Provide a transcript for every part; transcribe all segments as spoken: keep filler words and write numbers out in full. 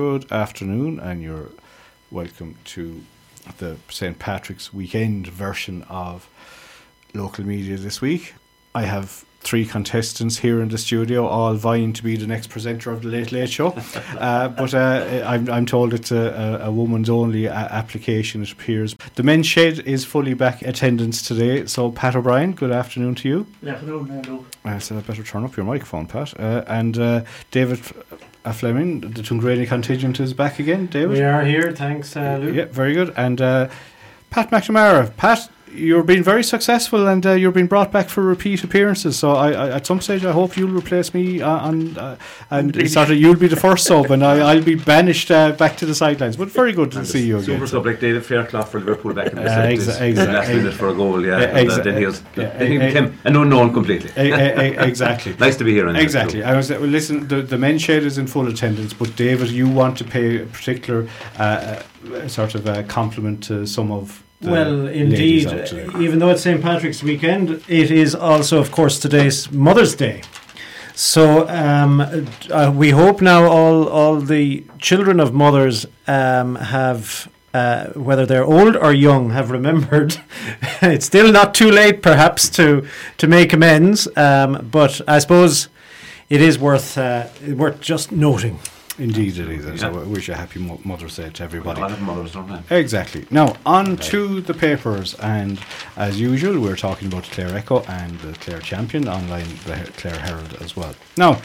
Good afternoon, and you're welcome to the Saint Patrick's Weekend version of Local Media this week. I have three contestants here in the studio, all vying to be the next presenter of the Late Late Show. uh, but uh, I'm, I'm told it's a, a woman's only a- application, it appears. The men's shed is fully back attendance today. So, Pat O'Brien, good afternoon to you. Good afternoon, Andrew. Uh, so I better turn up your microphone, Pat. Uh, and uh, David uh, Fleming, the Tungrani contingent is back again, David. We are here, thanks, uh, Luke. Yeah, very good. And uh, Pat McNamara. Pat, you're being very successful, and uh, you're being brought back for repeat appearances. So, I, I, at some stage, I hope you'll replace me, uh, on, uh, and sort of you'll be the first sub, and I, I'll be banished uh, back to the sidelines. But very good to and see you super again. Super sub, like David Fairclough for Liverpool back in the uh, exa- exa- last exa- minute for a goal, yeah. Exa- and uh, then he was, yeah, then he became exa- an unknown completely. exa- exactly. Nice to be here. Exactly. I was uh, well, listen. The, the men's shed is in full attendance, but David, you want to pay a particular uh, sort of a compliment to some of. Well, indeed, even though it's Saint Patrick's weekend, it is also, of course, today's Mother's Day. So um, uh, we hope now all all the children of mothers um, have, uh, whether they're old or young, have remembered. It's still not too late, perhaps, to to make amends. Um, but I suppose it is worth uh, worth just noting. Indeed it is. Yeah. So I wish a happy mo- Mother's Day to everybody. Well, a lot of mothers, don't they? Exactly. Now, on okay. to the papers. And as usual, we're talking about Clare Echo and the Clare Champion online, the Her- Clare Herald as well. Now,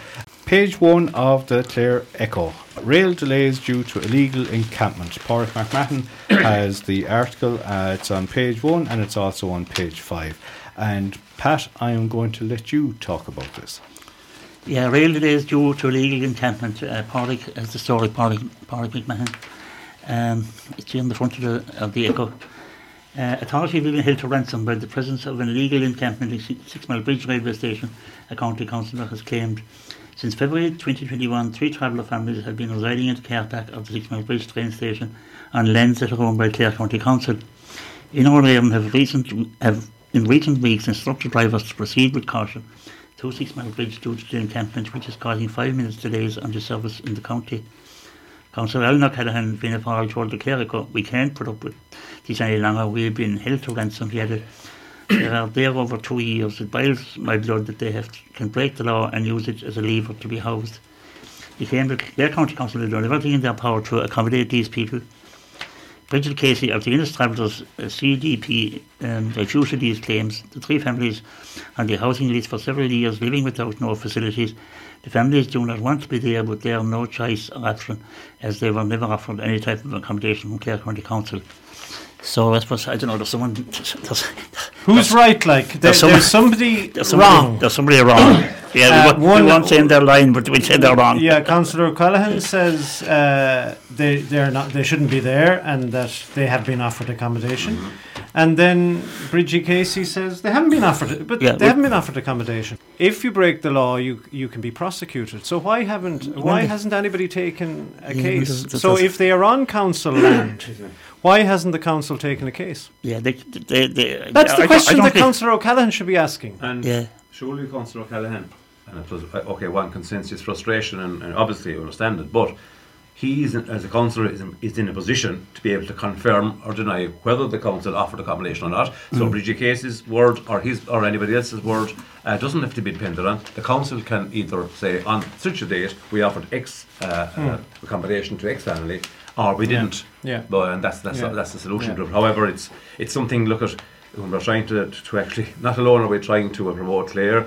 page one of the Clare Echo. Rail delays due to illegal encampment. Porrick McMahon has the article. Uh, it's on page one and it's also on page five. And Pat, I am going to let you talk about this. Yeah, rail delays due to illegal encampment. Uh, Paulic, as the story, Paulic, Paulic McMahon. Um, it's in the front of the, of the Echo. Uh, authority have been held to ransom by the presence of an illegal encampment in Six Mile Bridge railway station, a county councillor has claimed. Since February twenty twenty-one, three traveller families have been residing in the car park of the Six Mile Bridge train station on lands that are owned by Clare County Council. In our Ireland have, recent, have in recent weeks instructed drivers to proceed with caution to Six Mile Bridge due to the encampment, which is causing five minutes delays on the service in the county. Councillor Alnoc Callaghan, Fianna Fáil, told the Clare Echo, "We can't put up with this any longer. We've been held to ransom," he added. "There are there over two years. It boils my blood that they have to, can break the law and use it as a lever to be housed." He claimed that Clare County Council had done everything in their power to accommodate these people. Richard Casey of the Ennis Travellers uh, C D P um, refuted these claims. The three families on the housing list for several years living without no facilities. The families do not want to be there, but they have no choice or option, as they were never offered any type of accommodation from Clare County Council. So I suppose, I don't know, there's someone... There's, there's, Who's there's, right, like? There, there's, somebody, there's, somebody there's somebody wrong. There's somebody wrong. Yeah, uh, we, won't, we won't say their line, but we say they're wrong. Yeah, Councillor Callaghan says uh, they they're not they shouldn't be there and that they have been offered accommodation. Mm-hmm. And then Bridgie Casey says they haven't been offered it, but yeah, they haven't been offered accommodation. If you break the law, you you can be prosecuted. So why haven't why hasn't anybody taken a case? Yeah, that's, so that's if they are on council land, why hasn't the council taken a case? Yeah, they, they, they, that's the I question don't, don't that Councillor O'Callaghan should be asking. And yeah. surely Councillor O'Callaghan, and it was okay, one can sense his frustration, and, and obviously you understand it, but he is, as a councillor, is, is in a position to be able to confirm or deny whether the council offered accommodation or not. Mm. So Bridgie Casey's word or his or anybody else's word uh, doesn't have to be dependent on. The council can either say on such a date we offered X uh, mm. uh, accommodation to X family, or we didn't. Yeah, yeah. But, and that's that's yeah. a, that's the solution yeah. to it. However, it's it's something. Look at when we're trying to to actually not alone are we trying to uh, promote Clare.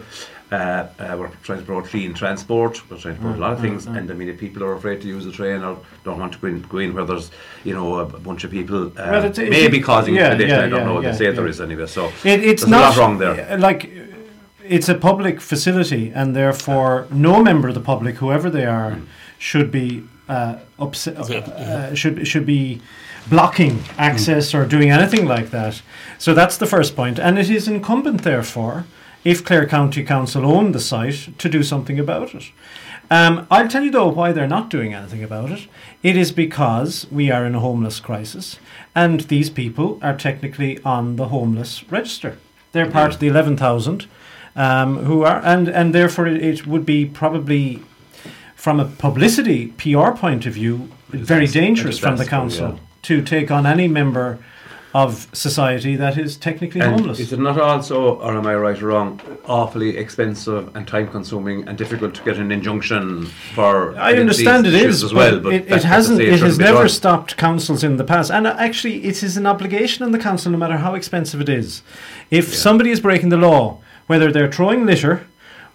Uh, uh, we're trying to promote clean transport, we're trying to promote mm, a lot of mm, things mm. and I mean if people are afraid to use the train or don't want to go in, go in where there's you know a bunch of people uh, well, it's, it's, maybe it's, causing yeah, a yeah, I don't yeah, know yeah, they say yeah. there is anyway so it, it's there's not a lot wrong there. Like it's a public facility and therefore no member of the public whoever they are mm. should be uh, upset uh, uh, should should be blocking access mm. or doing anything like that. So that's the first point, and it is incumbent therefore if Clare County Council owned the site, to do something about it. Um, I'll tell you, though, why they're not doing anything about it. It is because we are in a homeless crisis, and these people are technically on the homeless register. They're part yeah. of the eleven thousand um, who are, and, and therefore it, it would be probably from a publicity P R point of view, very dangerous from the council yeah. to take on any member of society that is technically and homeless. Is it not also, or am I right or wrong, awfully expensive and time-consuming and difficult to get an injunction for? I understand it is as well, but it, it hasn't. It, it has never done. stopped councils in the past, and actually, it is an obligation on the council, no matter how expensive it is. If yeah. somebody is breaking the law, whether they're throwing litter,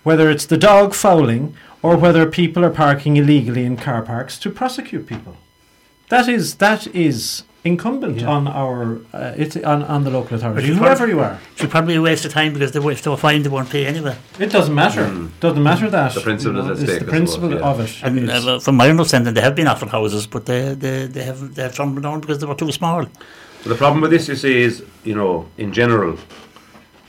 whether it's the dog fouling, or whether people are parking illegally in car parks, to prosecute people, that is that is. incumbent yeah. on our uh, it's on, on the local authority, whoever you are. It's probably a waste of time, because they w- if they were fined, they won't pay anyway. It doesn't matter. Mm. Doesn't matter that the principle you know, is the principle yeah. of it. And uh, from my understanding, they have been offered houses, but they they they have they have turned down because they were too small. So the problem with this, you see, is you know in general,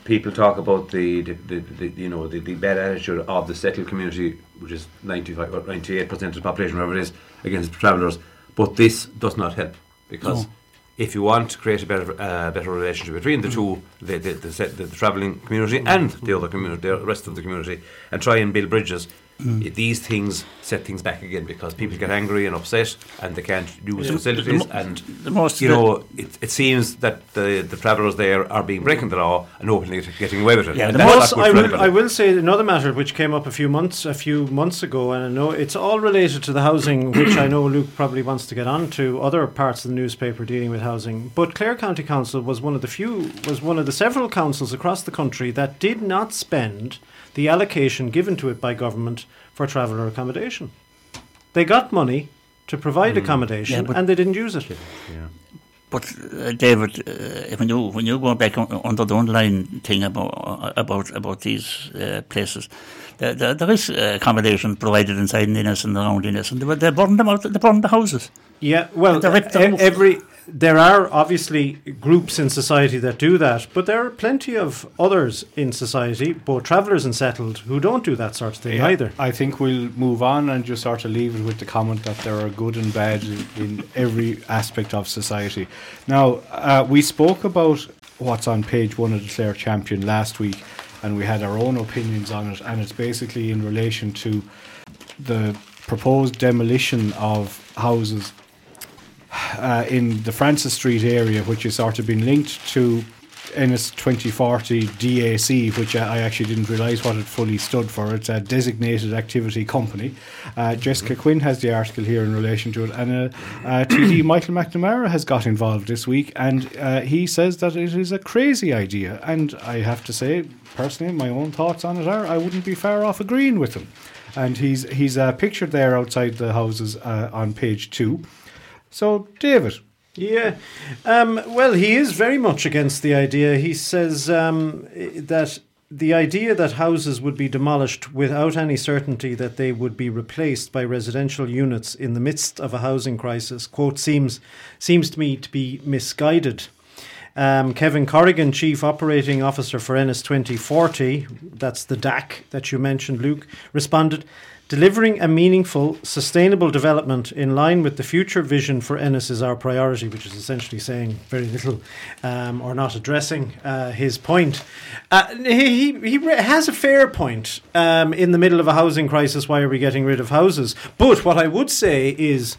people talk about the the, the, the you know the, the bad attitude of the settled community, which is ninety five or ninety eight percent of the population, whatever it is, against travellers. But this does not help. Because no. if you want to create a better uh, better relationship between the mm-hmm. two, the the, the, the, the, the travelling community mm-hmm. and the other community, the rest of the community, and try and build bridges, mm. it, these things set things back again, because people get angry and upset and they can't use yeah. facilities. The, the, and the most you know, it, it seems that the, the travellers there are being breaking the law and openly getting away with it. Yeah, the most, I, will, I will say another matter which came up a few months a few months ago, and I know it's all related to the housing, which I know Luke probably wants to get on to, other parts of the newspaper dealing with housing. But Clare County Council was one of the few, was one of the several councils across the country that did not spend the allocation given to it by government for traveller accommodation. They got money to provide mm. accommodation, yeah, and they didn't use it. Yeah. But uh, David, uh, when you when you go back on, under the online thing about about about these uh, places, there, there, there is uh, accommodation provided inside Ennis and around Ennis, and they, they burn them out. They burn the houses. Yeah, well, uh, every. There are obviously groups in society that do that, but there are plenty of others in society, both travellers and settled, who don't do that sort of thing yeah, either. I think we'll move on and just sort of leave it with the comment that there are good and bad in, in every aspect of society. Now, uh, we spoke about what's on page one of the Clare Champion last week, and we had our own opinions on it, and it's basically in relation to the proposed demolition of houses Uh, in the Francis Street area, which has sort of been linked to Ennis twenty forty D A C, which I, I actually didn't realise what it fully stood for. It's a designated activity company. Uh, Jessica Quinn has the article here in relation to it, and uh, uh, T D Michael McNamara has got involved this week, and uh, he says that it is a crazy idea, and I have to say, personally, my own thoughts on it are I wouldn't be far off agreeing with him. And he's, he's uh, pictured there outside the houses uh, on page two. So, David. Yeah. Um, well, he is very much against the idea. He says um, that the idea that houses would be demolished without any certainty that they would be replaced by residential units in the midst of a housing crisis, quote, seems, seems to me to be misguided. Um, Kevin Corrigan, Chief Operating Officer for Ennis twenty forty, that's the D A C that you mentioned, Luke, responded, "Delivering a meaningful, sustainable development in line with the future vision for Ennis is our priority," which is essentially saying very little um, or not addressing uh, his point. Uh, he he has a fair point. Um, in the middle of a housing crisis, why are we getting rid of houses? But what I would say is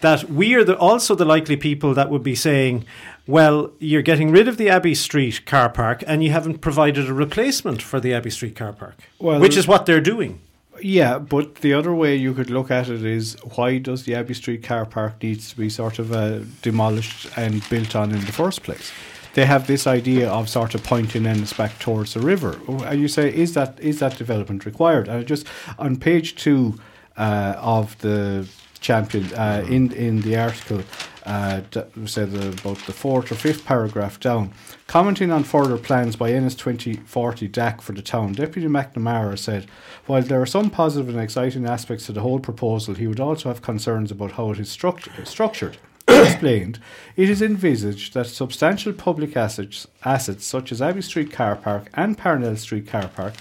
that we are the, also the likely people that would be saying, well, you're getting rid of the Abbey Street car park and you haven't provided a replacement for the Abbey Street car park, well, which is what they're doing. Yeah, but the other way you could look at it is, why does the Abbey Street car park needs to be sort of uh, demolished and built on in the first place? They have this idea of sort of pointing Ennis back towards the river. And you say, is that is that development required? And just on page two uh, of the Champion, uh, in, in the article, uh, said about the fourth or fifth paragraph down, commenting on further plans by Ennis twenty forty D A C for the town, Deputy McNamara said, while there are some positive and exciting aspects to the whole proposal, he would also have concerns about how it is struct- structured. Explained, it is envisaged that substantial public assets, assets such as Abbey Street Car Park and Parnell Street Car Park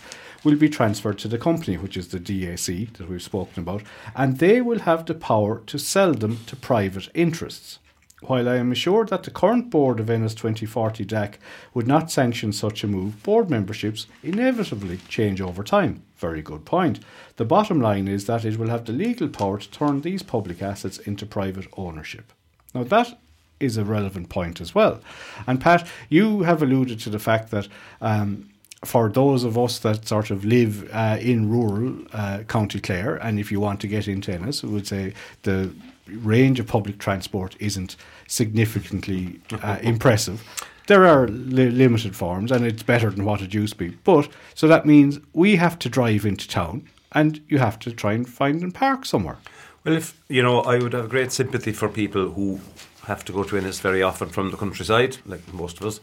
will be transferred to the company, which is the D A C that we've spoken about, and they will have the power to sell them to private interests. While I am assured that the current board of Ennis twenty forty D A C would not sanction such a move, board memberships inevitably change over time. Very good point. The bottom line is that it will have the legal power to turn these public assets into private ownership. Now that is a relevant point as well. And Pat, you have alluded to the fact that um, for those of us that sort of live uh, in rural uh, County Clare, and if you want to get into Ennis, we would say the range of public transport isn't significantly uh, impressive. There are li- limited forms, and it's better than what it used to be. But so that means we have to drive into town, and you have to try and find and park somewhere. Well, if you know, I would have great sympathy for people who have to go to Ennis very often from the countryside, like most of us,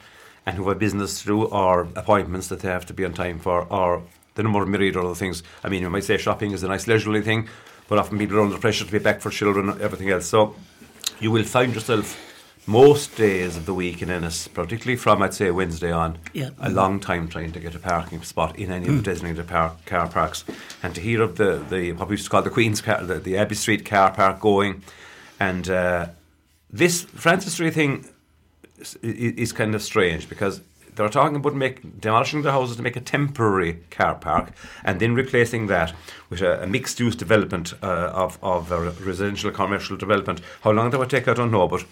and who have business through or appointments that they have to be on time for, or the number of myriad other things. I mean, you might say shopping is a nice leisurely thing, but often people are under pressure to be back for children and everything else. So you will find yourself most days of the week in Ennis, particularly from, I'd say, Wednesday on, yeah. a long time trying to get a parking spot in any mm. of the designated par- car parks. And to hear of the, the what we used to call the Queen's car, the, the Abbey Street car park going, and uh, this Francis Street thing is, is kind of strange, because they're talking about make, demolishing the houses to make a temporary car park and then replacing that with a, a mixed-use development uh, of, of a residential commercial development. How long that would take, I don't know, but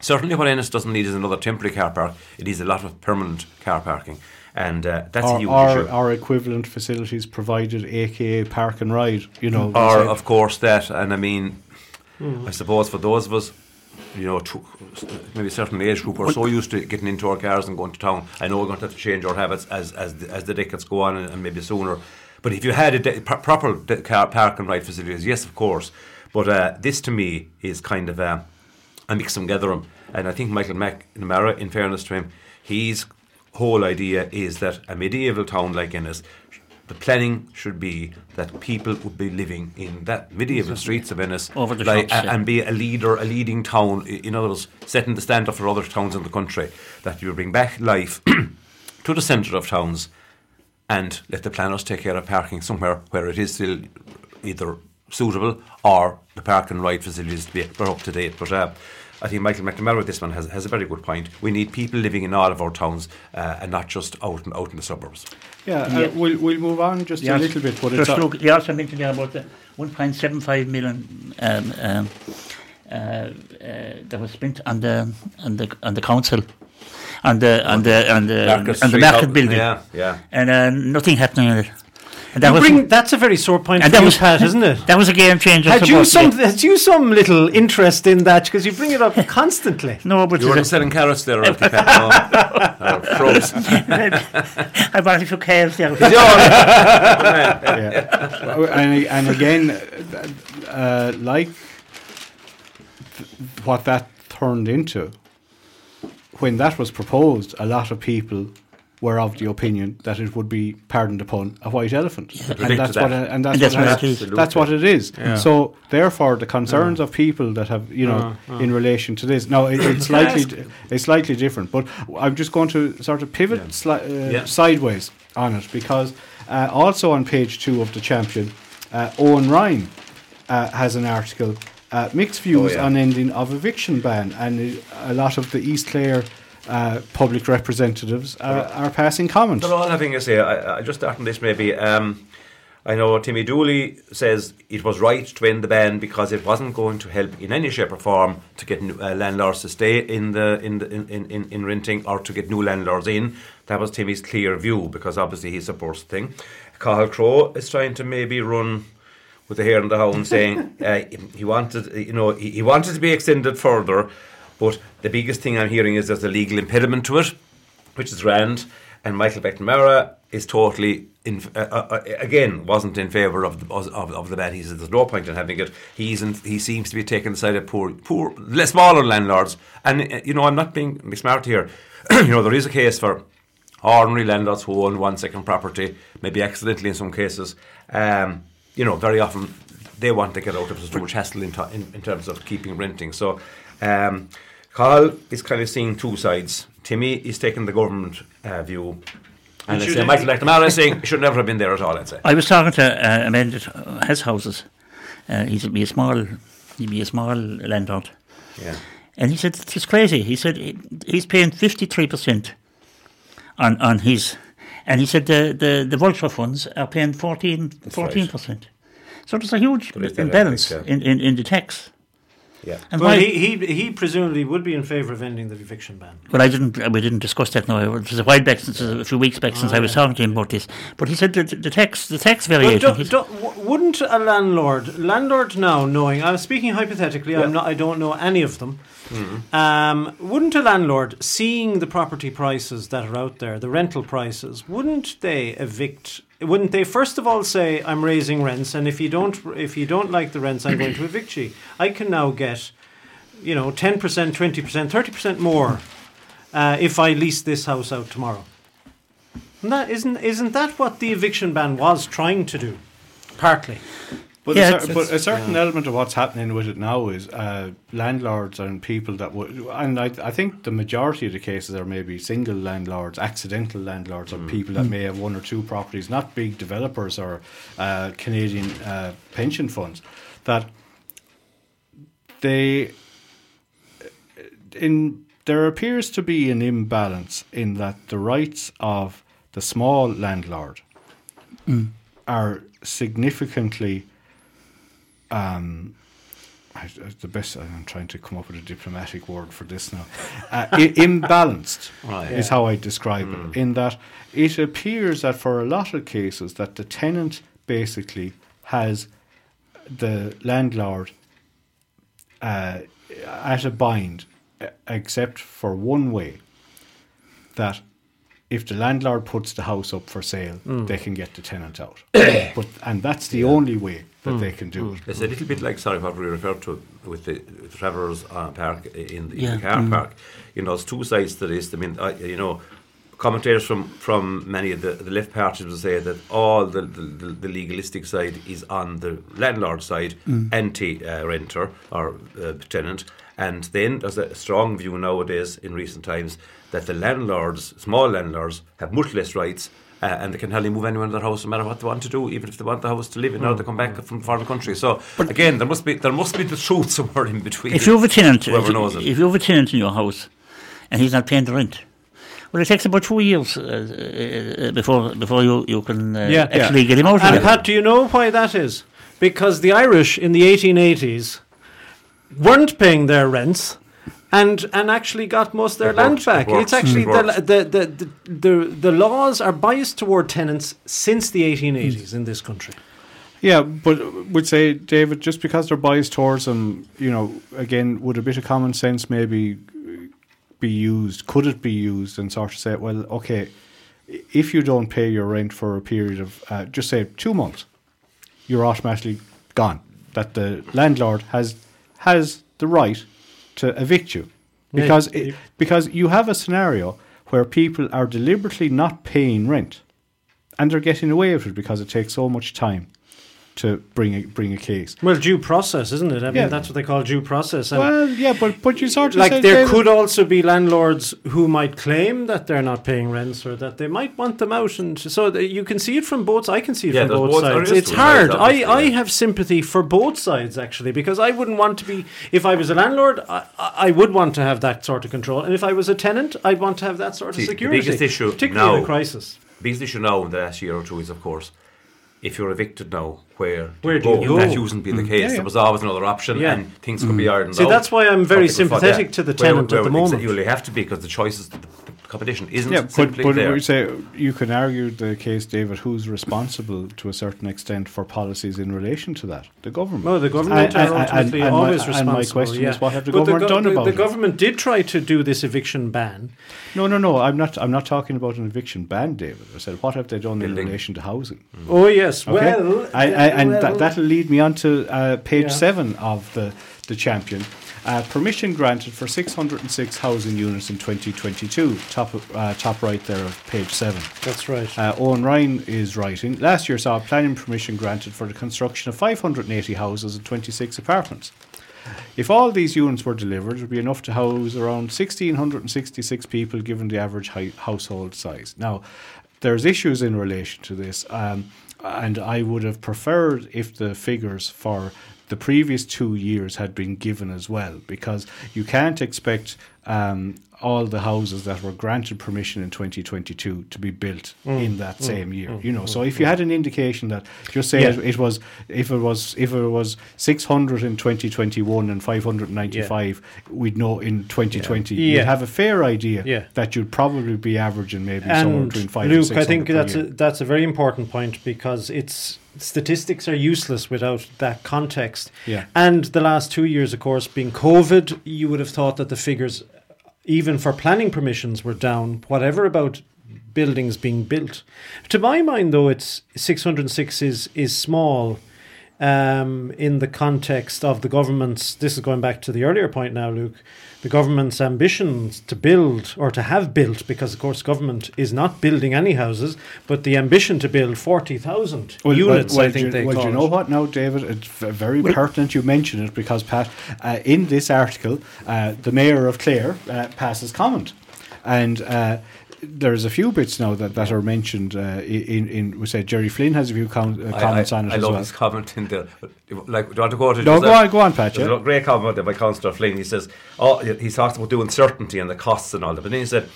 certainly what Ennis doesn't need is another temporary car park. It needs a lot of permanent car parking, and uh, that's or, a huge or, issue. Or equivalent facilities provided, a k a park and ride, you know. Or, of course, that, and I mean, mm. I suppose for those of us, you know, to maybe a certain age group are so used to getting into our cars and going to town. I know we're going to have to change our habits as as the, as the decades go on, and, and maybe sooner. But if you had a de- proper de- car park and ride facilities, yes, of course. But uh, this to me is kind of a, a mix and gather 'em. And I think Michael McNamara, in fairness to him, his whole idea is that a medieval town like Ennis, the planning should be that people would be living in that medieval streets of Ennis, over the like, shops, a, yeah. and be a leader, a leading town. In other words, setting the standard for other towns in the country. That you bring back life to the centre of towns, and let the planners take care of parking somewhere where it is still either suitable or the park and ride facilities to be up to date. But uh, I think Michael McNamara with this one has, has a very good point. We need people living in all of our towns uh, and not just out and out in the suburbs. Yeah, uh, yeah. We'll, we'll move on just yes. a little bit. But just look, you also mentioned about the one point seven five million um, um, uh, uh, that was spent on the on the on the council, on the on the on the on the, on the market out, building. Yeah, yeah. And uh, nothing happening in it. And that was bring, that's a very sore point and for that you, was, Pat, isn't it? That was a game changer. Had you some, had you some little interest in that? Because you bring it up constantly. No, but you weren't selling carrots there, aren't you, Pat? No, no, I bought a few calves there. And, and again, uh, like what that turned into, when that was proposed, a lot of people were of the opinion that it would be, pardon the pun, a white elephant. Yeah. And, that's that. what a, and that's and that's what, what it is. That's what it is. Yeah. So, therefore, the concerns yeah. of people that have, you know, uh, uh. in relation to this. Now, it, it's, slightly d- it's slightly different, but I'm just going to sort of pivot yeah. sli- uh, yeah. sideways on it, because uh, also on page two of The Champion, uh, Owen Ryan uh, has an article, uh, Mixed Views oh, yeah. on Ending of Eviction Ban, and a lot of the East Clare Uh, public representatives are, are passing comments. They're all having a say. I, I just start on this maybe. Um, I know Timmy Dooley says it was right to end the ban because it wasn't going to help in any shape or form to get new, uh, landlords to stay in the in, the, in, in, in in renting or to get new landlords in. That was Timmy's clear view, because obviously he supports the thing. Cahill Crowe is trying to maybe run with the hare and the hound, saying uh, he wanted, you know, he, he wanted to be extended further. But the biggest thing I'm hearing is there's a legal impediment to it, which is grand. And Michael McNamara is totally, in, uh, uh, again, wasn't in favour of the of, of the ban. He says there's no point in having it. He's in, he seems to be taking the side of poor, poor, smaller landlords. And, uh, you know, I'm not being smart here. You know, there is a case for ordinary landlords who own one second property, maybe accidentally in some cases. Um, you know, very often they want to get out of it. There's too much hassle in, to, in, in terms of keeping renting. So, um Carl is kind of seeing two sides. Timmy is taking the government uh, view, and say Michael McNamara is saying it should never have been there at all. I'd say. I was talking to uh, a man that has houses. Uh, he's be a small, he'd be a small landlord. Yeah. And he said, this is crazy. He said, he's paying fifty-three percent on, on his. And he said the, the, the vulture funds are paying fourteen percent. Right. So there's a huge imbalance yeah. in, in, in the tax. Yeah. And well, he, he he presumably would be in favour of ending the eviction ban. Well, I didn't. We didn't discuss that. No, it was a while back, since a few weeks back, since oh, I was yeah. talking to him about this. But he said that the tax, the tax variation. Well, do, do, wouldn't a landlord, landlord now knowing? I'm speaking hypothetically. Yeah. I'm not. I don't know any of them. Mm-hmm. Um, wouldn't a landlord, seeing the property prices that are out there, the rental prices, wouldn't they evict? Wouldn't they first of all say, I'm raising rents, and if you don't if you don't like the rents, I'm going to evict you. I can now get, you know, ten percent, twenty percent, thirty percent more uh, if I lease this house out tomorrow. And that isn't isn't that what the eviction ban was trying to do? Partly. But, yeah, a, it's, but it's, a certain yeah. element of what's happening with it now is uh, landlords and people that would, and I, I think the majority of the cases are maybe single landlords, accidental landlords, mm. or people that may have one or two properties, not big developers or uh, Canadian uh, pension funds, that they, in there appears to be an imbalance in that the rights of the small landlord mm. are significantly. Um, I, the best I'm trying to come up with a diplomatic word for this now. Uh, I- imbalanced right, is yeah. how I describe mm. it. In that it appears that for a lot of cases that the tenant basically has the landlord uh, at a bind, except for one way, that if the landlord puts the house up for sale, mm. they can get the tenant out. But and that's the yeah. only way that mm. they can do mm. it. It's a little bit like, sorry, what we referred to with the Travellers uh, Park in the, yeah. in the car mm. park. You know, there's two sides to this. I mean, uh, you know, commentators from, from many of the, the left parties will say that all the, the, the legalistic side is on the landlord side, mm. anti-renter uh, or uh, tenant. And then there's a strong view nowadays in recent times that the landlords, small landlords, have much less rights uh, and they can hardly move anyone in their house no matter what they want to do, even if they want the house to live in mm. or they come back from foreign countries. So, but again, there must be there must be the truth somewhere in between. If you have a tenant, whoever knows it. If you have a tenant in your house and he's not paying the rent, well, it takes about two years uh, uh, before before you, you can uh, yeah, actually yeah. get him out of it. And Pat, do you know why that is? Because the Irish in the eighteen eighties weren't paying their rents, and and actually got most of their it land works, back. It it's actually it the, the, the the the laws are biased toward tenants since the eighteen eighties mm. in this country. Yeah, but would say, David, just because they're biased towards them, you know, again, would a bit of common sense maybe be used? Could it be used and sort of say, well, okay, if you don't pay your rent for a period of uh, just say two months, you're automatically gone. That the landlord has. has the right to evict you. Because yeah. it, because you have a scenario where people are deliberately not paying rent and they're getting away with it because it takes so much time to bring a, bring a case. Well, due process, isn't it? I yeah. mean, that's what they call due process. And well, yeah, but, but you sort of Like, there could also be landlords who might claim that they're not paying rents or that they might want them out. And so you can see it from both I can see it yeah, from both, both sides. It's hard. I, yeah. I have sympathy for both sides, actually, because I wouldn't want to be... If I was a landlord, I, I would want to have that sort of control. And if I was a tenant, I'd want to have that sort see, of security. The biggest issue particularly now, in a crisis. The biggest issue now in the last year or two is, of course... If you're evicted now, where, where do you go? That usually be the case. Yeah, yeah. There was always another option, yeah. and things mm. could be ironed out. See, that's why I'm very sympathetic fought, yeah. to the tenant where, where at the moment. You only have to be because the choices, the competition isn't yeah, but, simply but there. But say you can argue the case, David. Who's responsible to a certain extent for policies in relation to that? The government. No, the government I, are I, ultimately and, and always my, responsible. And my question yeah. is, what have the but government the go- done the, about the it? The government did try to do this eviction ban. No, no, no. I'm not. I'm not talking about an eviction ban, David. I said, what have they done Building. in relation to housing? Mm. Oh yeah. Yes, okay. well... I, I, and well. That, that'll lead me on to uh, page yeah. seven of the, the Champion. Uh, permission granted for six hundred six housing units in twenty twenty-two, top uh, top right there of page seven. That's right. Uh, Owen Ryan is writing, last year saw planning permission granted for the construction of five hundred eighty houses and twenty-six apartments. If all these units were delivered, it would be enough to house around one thousand six hundred sixty-six people given the average hi- household size. Now, there's issues in relation to this. Um, And I would have preferred if the figures for the previous two years had been given as well, because you can't expect um, all the houses that were granted permission in twenty twenty-two to be built mm. in that mm. same year. Mm. You know, so if you had an indication that just say yeah. it, it was, if it was, if it was six hundred in twenty twenty-one and five hundred ninety-five, yeah. we'd know in twenty twenty. Yeah. You'd have a fair idea yeah. that you'd probably be averaging maybe and somewhere between five and six hundred. Luke, I think that's a, that's a very important point, because it's statistics are useless without that context. Yeah. And the last two years, of course, being COVID, you would have thought that the figures, even for planning permissions, were down, whatever about buildings being built. To my mind, though, it's six hundred six is, is small um, in the context of the government's, this is going back to the earlier point now, Luke, the government's ambitions to build or to have built, because, of course, government is not building any houses, but the ambition to build forty thousand well, units, well, well, I think you, they well, call Well, do you know it. What now, David? It's very well, pertinent you mention it, because, Pat, uh, in this article, uh, the Mayor of Clare uh, passes comment. And uh, there's a few bits now that, that are mentioned uh, in, in, we said Jerry Flynn has a few com- uh, comments I, I, on it I as well. I love his comment in the, like, do you want to go to No, go on, go on, Pat. There's yeah. a great comment there by Councillor Flynn. He says, oh, he talks about the uncertainty and the costs and all that, but then he said,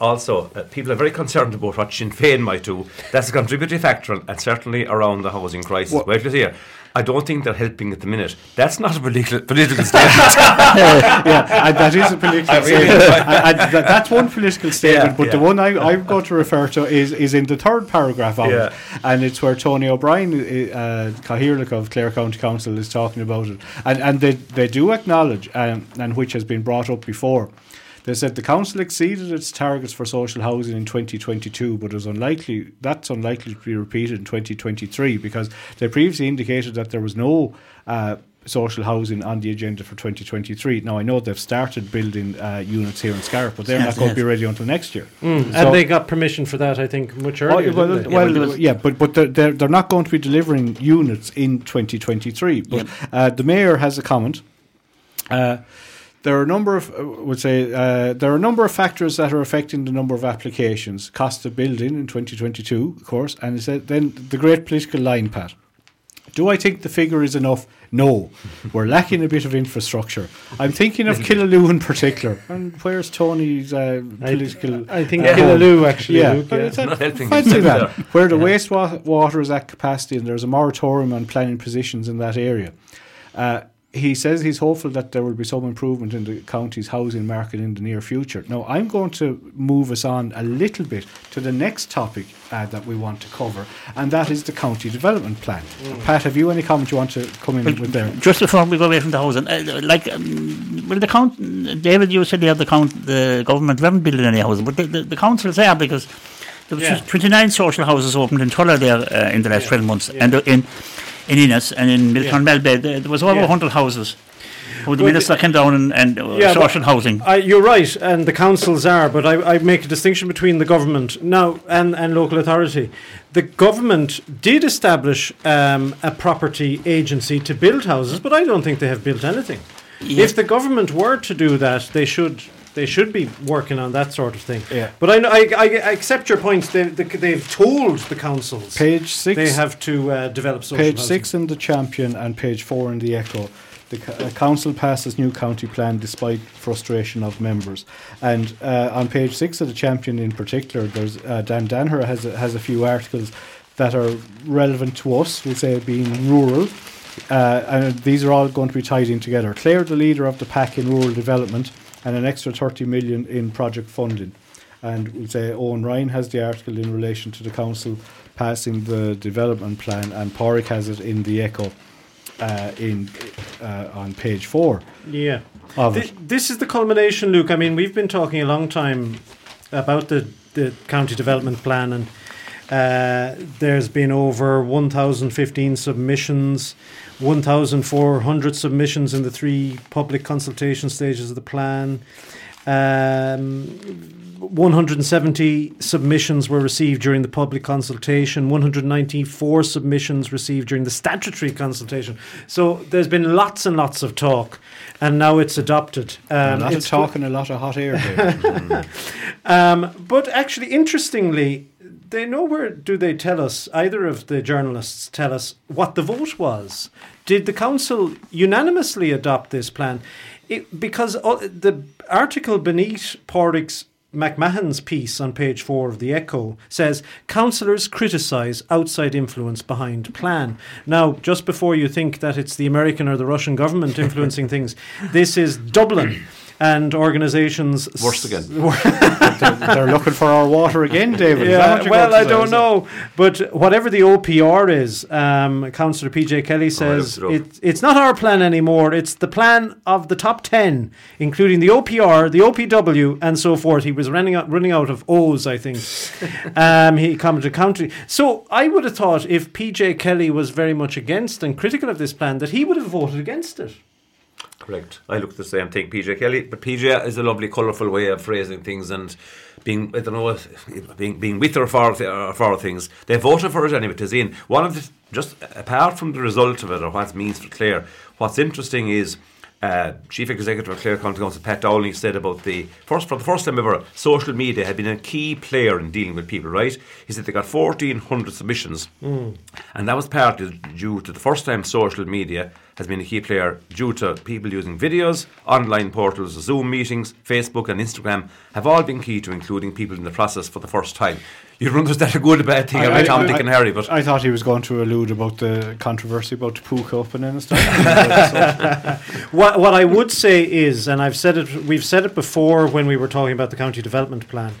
also, uh, people are very concerned about what Sinn Féin might do. That's a contributory factor, and certainly around the housing crisis. Well, wait here. I don't think they're helping at the minute. That's not a political, political statement. yeah, yeah, and that is a political really statement. and, and that, that's one political statement, yeah, but yeah. the one I, I'm going to refer to is, is in the third paragraph of yeah. it, and it's where Tony O'Brien, uh, Cahirlic of Clare County Council, is talking about it. And, and they, they do acknowledge, um, and which has been brought up before, they said the council exceeded its targets for social housing in twenty twenty-two, but is unlikely that's unlikely to be repeated in twenty twenty-three, because they previously indicated that there was no uh, social housing on the agenda for twenty twenty-three. Now, I know they've started building uh, units here in Scarf, but they're yes, not going yes. to be ready until next year. Mm. So and they got permission for that, I think, much earlier. Oh, well, well yeah, but but they're, they're not going to be delivering units in twenty twenty-three. But yep. uh, the mayor has a comment. Uh, There are a number of, I would say, uh, there are a number of factors that are affecting the number of applications. Cost of building in twenty twenty-two, of course, and he said, then the great political line, Pat. Do I think the figure is enough? No. We're lacking a bit of infrastructure. I'm thinking of Killaloo in particular. And where's Tony's uh, political... I, I think uh, Killaloo, actually. Yeah. Luke, yeah. It's not helping. Fancy that. Where the yeah. wastewater is at capacity and there's a moratorium on planning positions in that area. Uh, He says he's hopeful that there will be some improvement in the county's housing market in the near future. Now, I'm going to move us on a little bit to the next topic uh, that we want to cover, and that is the county development plan. Mm. Pat, have you any comment you want to come in well, with there? Just before we go away from the housing, uh, like, um, well, the count, David, you said the other count, the government haven't built any housing, but the, the, the councils are, because there were yeah. twenty-nine social houses opened in Tuller there uh, in the last yeah. twelve months, yeah. and uh, in. in Ennis and in Milton yeah. Melbay, there was over yeah. one hundred houses. Well, the minister came down and, and uh, yeah, social housing. I, you're right, and the councils are, but I, I make a distinction between the government now and, and local authority. The government did establish um, a property agency to build houses, but I don't think they have built anything. Yeah. If the government were to do that, they should... They should be working on that sort of thing. Yeah. But I, I, I accept your point. They, they, they've told the councils. Page six. They have to uh, develop social Page housing. six in the Champion and page four in the Echo. The uh, council passes new county plan despite frustration of members. And uh, on page six of the Champion in particular, there's uh, Dan Danher has a, has a few articles that are relevant to us, we'll say being rural. Uh, and these are all going to be tied in together. Clare, the leader of the pack in rural development, and an extra thirty million in project funding. And we'll say Owen Ryan has the article in relation to the council passing the development plan, and Porrick has it in the Echo uh, in uh, on page four. Yeah. Of Th- it. This is the culmination, Luke. I mean, we've been talking a long time about the, the county development plan, and uh, there's been over one thousand fifteen submissions, one thousand four hundred submissions in the three public consultation stages of the plan. Um, one hundred seventy submissions were received during the public consultation, one hundred ninety-four submissions received during the statutory consultation. So there's been lots and lots of talk, and now it's adopted. Um, a lot of talk and a lot of hot air. um, but actually, interestingly, they nowhere do they tell us, either of the journalists tell us, what the vote was. Did the council unanimously adopt this plan? It, because the article beneath Porrick McMahon's piece on page four of the Echo says, councillors criticise outside influence behind plan. Now, just before you think that it's the American or the Russian government influencing things, this is Dublin. And organisations... Worse again. they're, they're looking for our water again, David. Yeah, well, I today, don't know. But whatever the O P R is, um, Councillor P J Kelly says, oh, it, it's not our plan anymore. It's the plan of the top ten, including the O P R, the O P W, and so forth. He was running out, running out of O's, I think. um, he commented country. So I would have thought if P J Kelly was very much against and critical of this plan, that he would have voted against it. Correct. I looked the same thing, P J Kelly. But P J is a lovely, colourful way of phrasing things and being, I don't know, being being with or for, or for things. They voted for it anyway. It is in. One of the, just apart from the result of it or what it means for Clare, what's interesting is uh, Chief Executive of Clare County Council, Pat Dowling, said about the first, for the first time ever, social media had been a key player in dealing with people, right? He said they got fourteen hundred submissions. Mm. And that was partly due to the first time social media has been a key player due to people using videos, online portals, Zoom meetings, Facebook and Instagram have all been key to including people in the process for the first time. You'd wonder is that a good or bad thing? I, I, I, Tom, I, Dick and Harry, but I thought he was going to allude about the controversy about the Poo Cup and stuff. what, what I would say is, and I've said it, we've said it before when we were talking about the county development plan,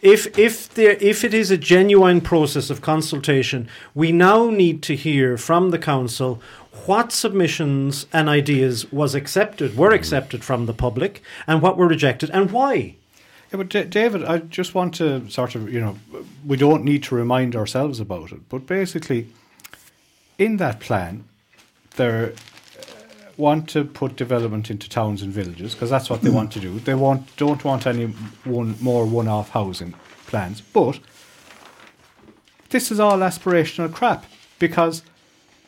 If if there if it is a genuine process of consultation, we now need to hear from the council what submissions and ideas was accepted, were accepted from the public, and what were rejected and why. Yeah, but D- David, I just want to sort of, you know, we don't need to remind ourselves about it, but basically, in that plan, there. Want to put development into towns and villages because that's what they want to do. They want don't want any one more one-off housing plans. But this is all aspirational crap because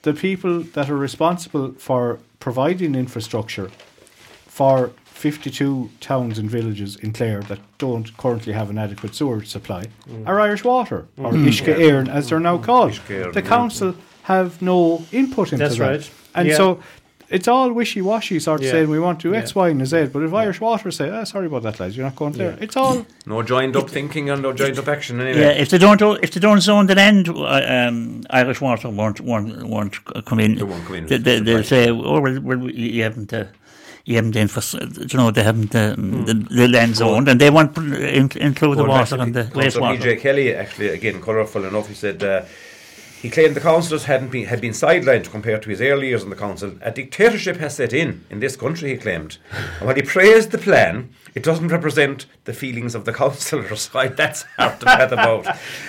the people that are responsible for providing infrastructure for fifty-two towns and villages in Clare that don't currently have an adequate sewer supply mm. are Irish Water or mm. Uisce Éireann as they're now called. Uisce Éireann, the council yeah. have no input into that's that. Right. And yeah. so it's all wishy-washy sort of yeah. saying we want to do X, yeah. Y and Z, but if yeah. Irish Water say, oh, sorry about that, lads, you're not going there. Yeah. It's all... No joined-up thinking and no joined-up action anyway. Yeah, if they don't if they don't zone the land, um, Irish Water won't, won't, won't come in. They won't come in. They, they, they'll say, oh, well, well you haven't... Uh, You haven't, infos- you know, they haven't um, mm. the, the land zoned, and they want to include the water and the wastewater. P J Kelly, actually, again, colourful enough, he said... Uh, He claimed the councillors hadn't been had been sidelined compared to his early years in the council. A dictatorship has set in in this country, he claimed. And while he praised the plan, it doesn't represent the feelings of the councillors. That's hard to bet about.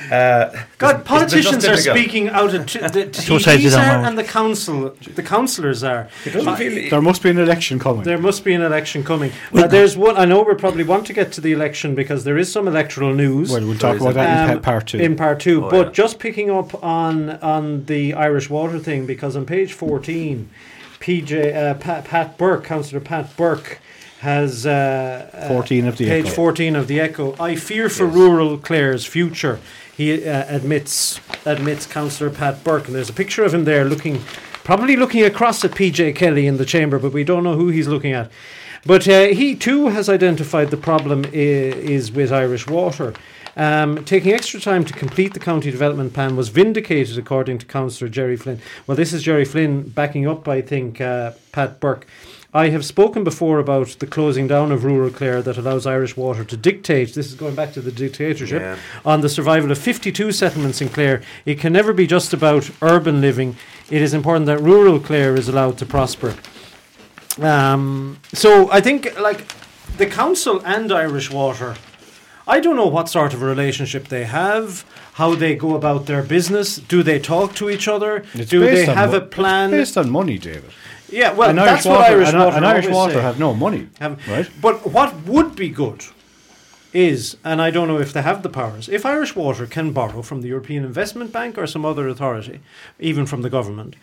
Uh, God, politicians are speaking out of t- the T Vs are and the council. The councillors are. Uh, feel, there must be an election coming. There must be an election coming. Uh, there's one. I know we probably want to get to the election because there is some electoral news. Well, we'll talk about that um, in part two. In part two, oh, but yeah. just picking up on. on the Irish Water thing, because on page fourteen P J uh, Pat, Pat Burke, Councillor Pat Burke has uh, fourteen of the page Echo. fourteen of the Echo. I fear for yes. rural Clare's future, he uh, admits admits Councillor Pat Burke, and there's a picture of him there looking probably looking across at P J Kelly in the chamber, but we don't know who he's looking at. But uh, he too has identified the problem I- is with Irish Water. Um, taking extra time to complete the county development plan was vindicated, according to Councillor Jerry Flynn. Well, this is Jerry Flynn backing up, I think, uh, Pat Burke. I have spoken before about the closing down of rural Clare that allows Irish Water to dictate, this is going back to the dictatorship, yeah. on the survival of fifty-two settlements in Clare. It can never be just about urban living. It is important that rural Clare is allowed to prosper. Um, so I think, like, the council and Irish Water... I don't know what sort of a relationship they have, how they go about their business. Do they talk to each other? It's do they have mo- a plan? It's based on money, David. Yeah, well, and that's Irish what water, Irish and, Water and Irish Water say. Have no money, um, right? But what would be good is, and I don't know if they have the powers, if Irish Water can borrow from the European Investment Bank or some other authority, even from the government,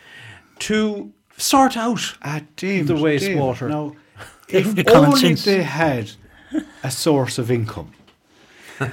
to sort out uh, David, the wastewater. Now, if only sense. They had a source of income.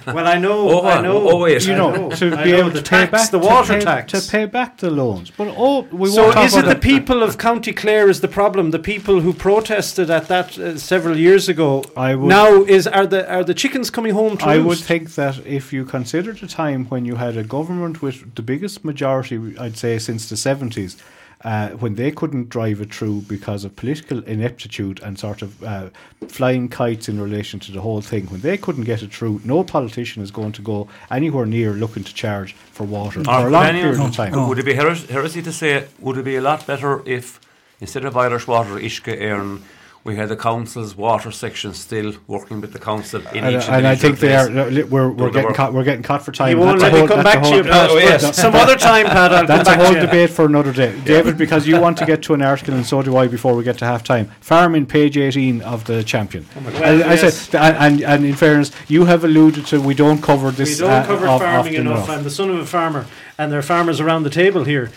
Well, I know, oh, I know, oh, yes, you know, know, to I be know, able to pay back the water to pay, tax, to pay back the loans. But oh, we so won't is it the that. people of County Clare is the problem? The people who protested at that uh, several years ago. I would now is are the are the chickens coming home to I roost? Would think that if you consider the time when you had a government with the biggest majority, I'd say since the seventies. Uh, when they couldn't drive it through because of political ineptitude and sort of uh, flying kites in relation to the whole thing, when they couldn't get it through, no politician is going to go anywhere near looking to charge for water or for a long period of time. Would it be heres- heresy to say, would it be a lot better if, instead of Irish Water, Ishka Éireann, we had the council's water section still working with the council in and each uh, and I think place. they are. We're, we're getting caught. We're getting caught for time. You won't let me come back to you, Pat. Oh, yes. Some other time, Pat. I'll that's a whole debate for another day, yeah. David. Because you want to get to an article, and so do I. Before we get to half time, farming page eighteen of the Champion. Oh well, I, yes. I said, and, and and in fairness, you have alluded to we don't cover this. We don't uh, cover uh, farming enough. enough. I'm the son of a farmer, and there are farmers around the table here.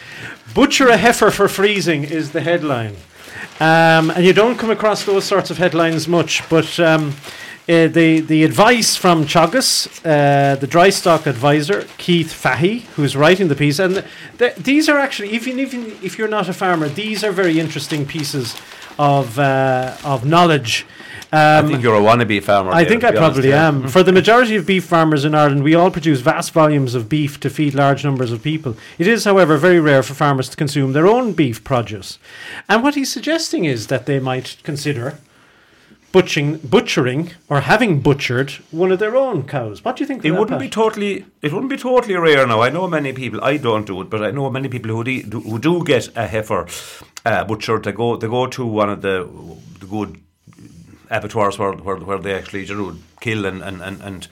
Butcher a heifer for freezing is the headline. Um, and you don't come across those sorts of headlines much, but um, uh, the the advice from Chagas, uh, the dry stock advisor, Keith Fahey, who's writing the piece, and th- th- these are actually, even, even if you're not a farmer, these are very interesting pieces of uh, of knowledge. Um, I think you're a wannabe farmer. I there, think I probably honest, yeah. am. For the majority of beef farmers in Ireland, we all produce vast volumes of beef to feed large numbers of people. It is, however, very rare for farmers to consume their own beef produce. And what he's suggesting is that they might consider butchering, butchering or having butchered one of their own cows. What do you think? It wouldn't be totally. It wouldn't be totally rare now. I know many people. I don't do it, but I know many people who de, do, who do get a heifer uh, butchered. They go. They go to one of the, the good abattoirs where, where where they actually, you know, kill and, and, and, and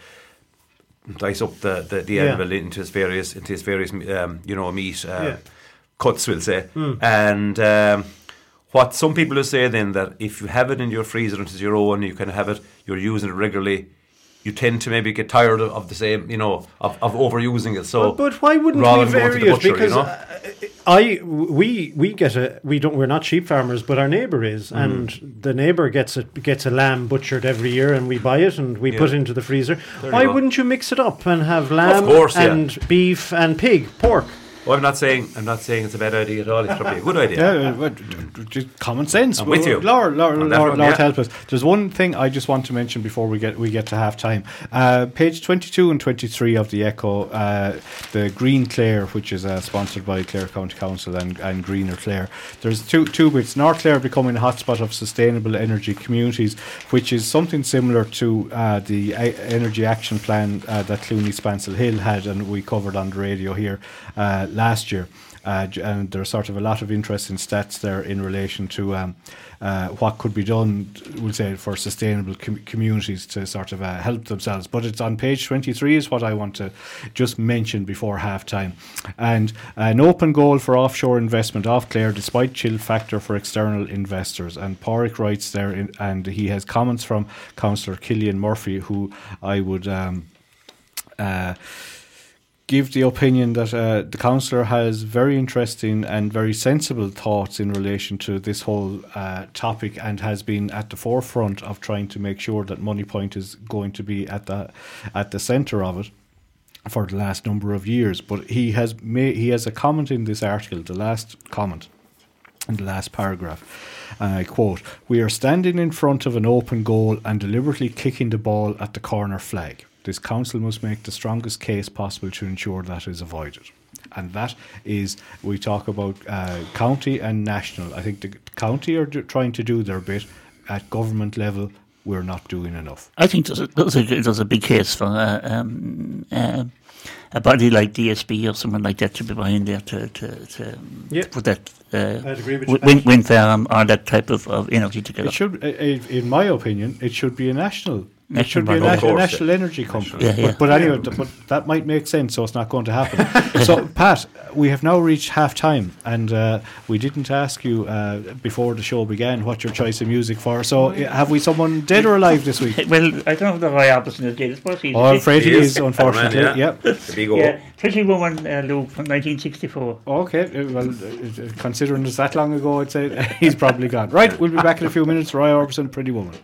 dice up the, the, the yeah. animal into its various into its various um, you know meat uh, yeah. cuts, we'll say. Mm. And um, what some people will say then that if you have it in your freezer and it's your own, you can have it. You're using it regularly. You tend to maybe get tired of, of the same, you know, of, of overusing it. So, well, but why wouldn't we vary it? Butcher, because you know? I, I, we, we get a, we don't, we're not sheep farmers, but our neighbour is, mm. and the neighbour gets a gets a lamb butchered every year, and we buy it and we yeah. put it into the freezer. There why you wouldn't you mix it up and have lamb course, and yeah. beef and pig, pork? Well, I'm not saying I'm not saying it's a bad idea at all. It's probably a good idea. Yeah, well, just common sense. I'm with you. Lord, Lord, Lord, Lord, Lord yeah. help us. There's one thing I just want to mention before we get we get to half time. Uh, page twenty-two and twenty-three of the Echo, uh, the Green Clare, which is uh, sponsored by Clare County Council and, and Greener Clare. There's two two bits. North Clare becoming a hotspot of sustainable energy communities, which is something similar to uh, the a- energy action plan uh, that Clooney Spancel Hill had, and we covered on the radio here. Uh, last year uh, and there's sort of a lot of interesting stats there in relation to um, uh, what could be done, we'll say, for sustainable com- communities to sort of uh, help themselves. But it's on page twenty-three is what I want to just mention before half time. And an open goal for offshore investment off Clare despite chill factor for external investors. And Porrick writes there in, and he has comments from Councillor Killian Murphy, who I would um, uh, give the opinion that uh, the councillor has very interesting and very sensible thoughts in relation to this whole uh, topic and has been at the forefront of trying to make sure that Moneypoint is going to be at the at the centre of it for the last number of years. But he has made, he has a comment in this article, the last comment in the last paragraph. And I quote, "We are standing in front of an open goal and deliberately kicking the ball at the corner flag. This council must make the strongest case possible to ensure that is avoided." And that is, we talk about uh, county and national. I think the county are do, trying to do their bit. At government level, we're not doing enough. I think there's a, there's a, there's a big case for uh, um, uh, a body like D S B or someone like that to be behind there to, to, to, yep. to put that uh, wind, wind farm or that type of, of energy together. It should, in my opinion, it should be a national It should be a national, national energy company. Yeah, yeah. But, but anyway, th- but that might make sense, so it's not going to happen. So, Pat, we have now reached half-time, and uh, we didn't ask you uh, before the show began what your choice of music for. So, have we someone dead or alive this week? Well, I don't know if I opposite is dead. Oh, I'm afraid he is, unfortunately. Man, yeah. Yep. The big old. Yeah. Pretty Woman, uh, Luke, from nineteen sixty-four. Okay. Well, uh, considering it's that long ago, I'd say he's probably gone. Right, we'll be back in a few minutes. Roy Orbison, Pretty Woman.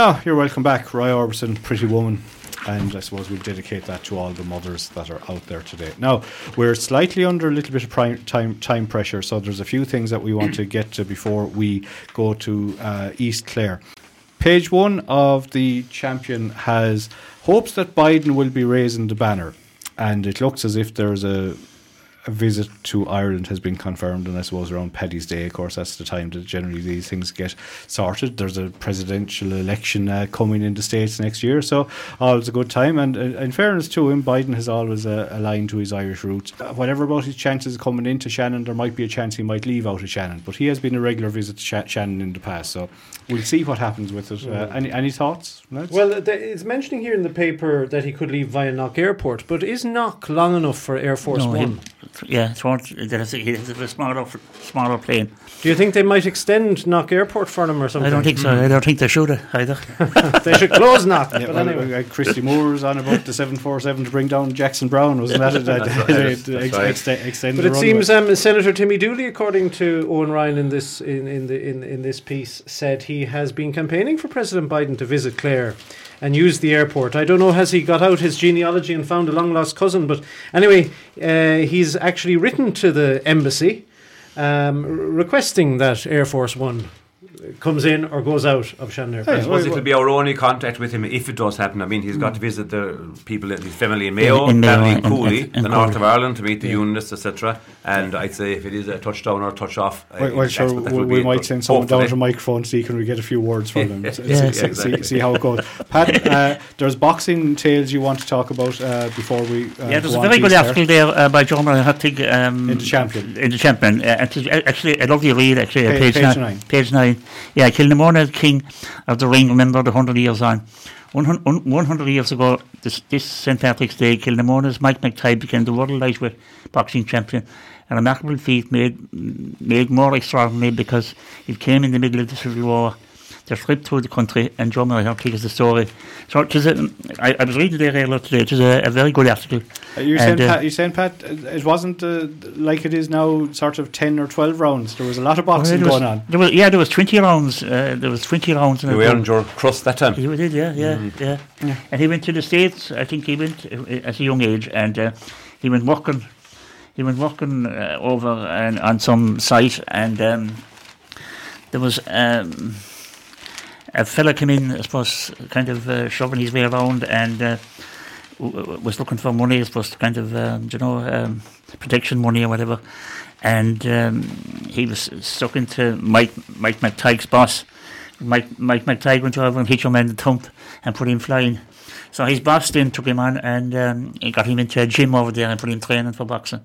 No, you're welcome back. Roy Orbison, Pretty Woman. And I suppose we'll dedicate that to all the mothers that are out there today. Now, we're slightly under a little bit of prime time, time pressure, so there's a few things that we want to get to before we go to uh, East Clare. Page one of the Champion has hopes that Biden will be raising the banner. And it looks as if there's a, a visit to Ireland has been confirmed, and I suppose around Paddy's Day, of course, that's the time that generally these things get sorted. There's a presidential election uh, coming in the States next year, so all's a good time. And uh, in fairness to him, Biden has always uh, aligned to his Irish roots. Uh, whatever about his chances of coming into Shannon, there might be a chance he might leave out of Shannon, but he has been a regular visit to Sh- Shannon in the past, so we'll see what happens with it. Uh, any any thoughts? Let's well, th- it's mentioning here in the paper that he could leave via Knock Airport, but is Knock long enough for Air Force no, One? Him. Yeah, it's one, there's a, there's a smaller, smaller plane. Do you think they might extend Knock Airport for them or something? I don't think so. Mm. I don't think they should either. They should close Knock. Yeah, but well, anyway, Christy Moore was on about the seven forty-seven to bring down Jackson Brown, wasn't that? But it seems um, Senator Timmy Dooley, according to Owen Ryan in this in, in the in, in this piece, said he has been campaigning for President Biden to visit Clare and use the airport. I don't know, has he got out his genealogy and found a long-lost cousin? But anyway, uh, he's actually written to the embassy um, r- requesting that Air Force One comes in or goes out of Shannon Airport. I suppose it will be our only contact with him if it does happen. I mean, he's got to visit the people, his family in Mayo, in, in family in Cooley, in, in, in the north of Ireland, to meet the yeah. unionists, et cetera. And I'd say if it is a touchdown or touch-off... Well, well sure, we, we might send someone down to a microphone, see can we get a few words from them. yeah, see, yeah, see, exactly. see, see how it goes. Pat, uh, there's boxing tales you want to talk about uh, before we... Uh, yeah, there's a very good article there uh, by John McTigue, um in The Champion. In The Champion. Uh, actually, I love you read, actually, uh, page, page nine. nine. Page nine. Yeah, Kilnamona is king of the ring, remember the hundred years on. one hundred years ago, this, this Saint Patrick's Day, Kilnamona's Mike McTigue became the world lightweight boxing champion, a remarkable feat made made more extraordinary because it came in the middle of the Civil War that swept through the country, and John McTigue is the story. So it is a, I, I was reading there earlier today, it is a, a very good article. Uh, you're, saying, uh, Pat, you're saying, Pat, it wasn't uh, like it is now, sort of ten or twelve rounds. There was a lot of boxing well, was, going on. There was, yeah, there was twenty rounds. Uh, there was twenty rounds. You were on your cross that time. You did, yeah, yeah, mm. yeah, yeah. And he went to the States, I think he went uh, at a young age, and uh, he went walking, he went walking uh, over and, on some site, and um, there was... Um, a fella came in, I suppose, kind of uh, shoving his way around, and uh, w- was looking for money, I suppose, kind of, um, you know, um, protection money or whatever. And um, he was stuck into Mike Mike McTighe's boss. Mike Mike McTighe went over and hit your man the thump and put him flying. So his boss then took him on and um, he got him into a gym over there and put him training for boxing.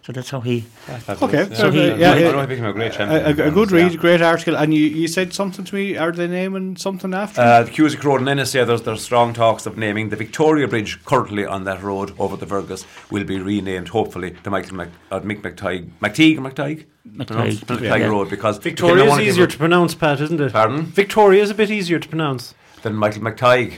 So that's how he... That's okay. So he, yeah, yeah, I became a great champion. A, a, a good read, yeah. Great article. And you, you said something to me, are they naming something after? Uh, the Cusick Road in Ennis, yeah, there's, there's strong talks of naming the Victoria Bridge currently on that road over the Fogues will be renamed, hopefully, to Michael Mc, uh, Mick McTigue. McTigue or McTigue? McTigue. McTigue yeah. Road, because... Victoria is easier to pronounce, Pat, isn't it? Pardon? Victoria is a bit easier to pronounce. Than Michael McTigue.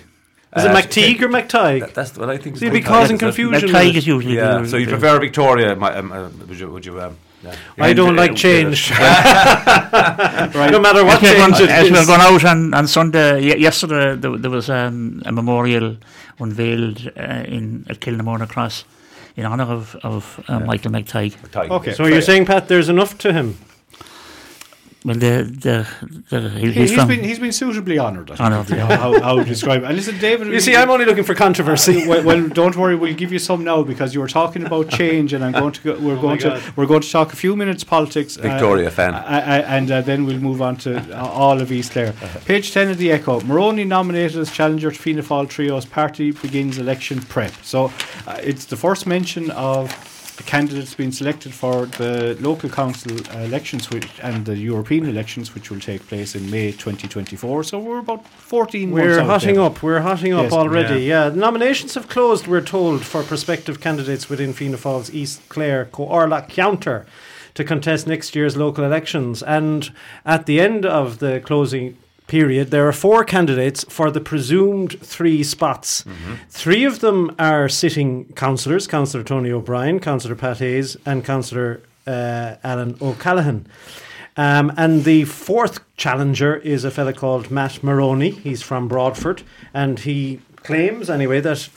Is it uh, McTigue or McTigue? That, that's what I think. So you'd be causing confusion. McTigue is usually. Yeah. So you prefer Victoria? My, um, uh, would you? Would you um, yeah. I don't like change. Right. No matter what change it is. As we were going out on, on Sunday, y- yesterday there, there was um, a memorial unveiled uh, in at Kilnamona Cross in honour of of uh, yeah. Michael McTigue. McTigue. Okay. So you're saying, Pat, there's enough to him. Well, the, the, the, he, he's, he's been he's been suitably honoured. Honoured, yeah. How, how, how to describe it. And listen, David. You see, I'm only looking for controversy. Well, well, don't worry, we'll give you some now because you were talking about change, and I'm going to go, we're oh going to we're going to talk a few minutes politics. Victoria uh, fan, uh, and uh, then we'll move on to uh, all of East Clare. Page ten of the Echo. Moroney nominated as challenger to Fianna Fáil trio's party begins election prep. So, uh, it's the first mention of the candidates being selected for the local council uh, elections which, and the European elections, which will take place in May twenty twenty-four. So we're about fourteen we're months out. We're hotting there. up. We're hotting up yes, already. Yeah. yeah, the nominations have closed, we're told, for prospective candidates within Fianna Fáil's East Clare Comhairle County to contest next year's local elections. And at the end of the closing period, there are four candidates for the presumed three spots. Mm-hmm. Three of them are sitting councillors, Councillor Tony O'Brien, Councillor Pat Hayes and Councillor uh, Alnoc Callaghan. Um, and the fourth challenger is a fella called Matt Maroney. He's from Broadford, and he claims, anyway, that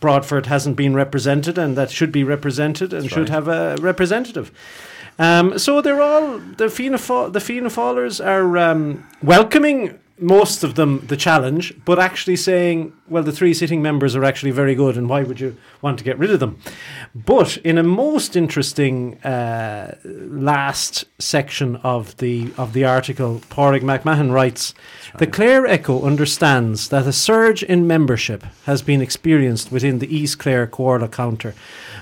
Broadford hasn't been represented and that should be represented and That's should right. have a representative. Um, so they're all, the Fianna Fáil, the Fianna Fáilers are um, welcoming, most of them, the challenge, but actually saying, well, the three sitting members are actually very good and why would you want to get rid of them? But in a most interesting uh, last section of the of the article, Porrick McMahon writes, right. The Clare Echo understands that a surge in membership has been experienced within the East Clare Coorla Counter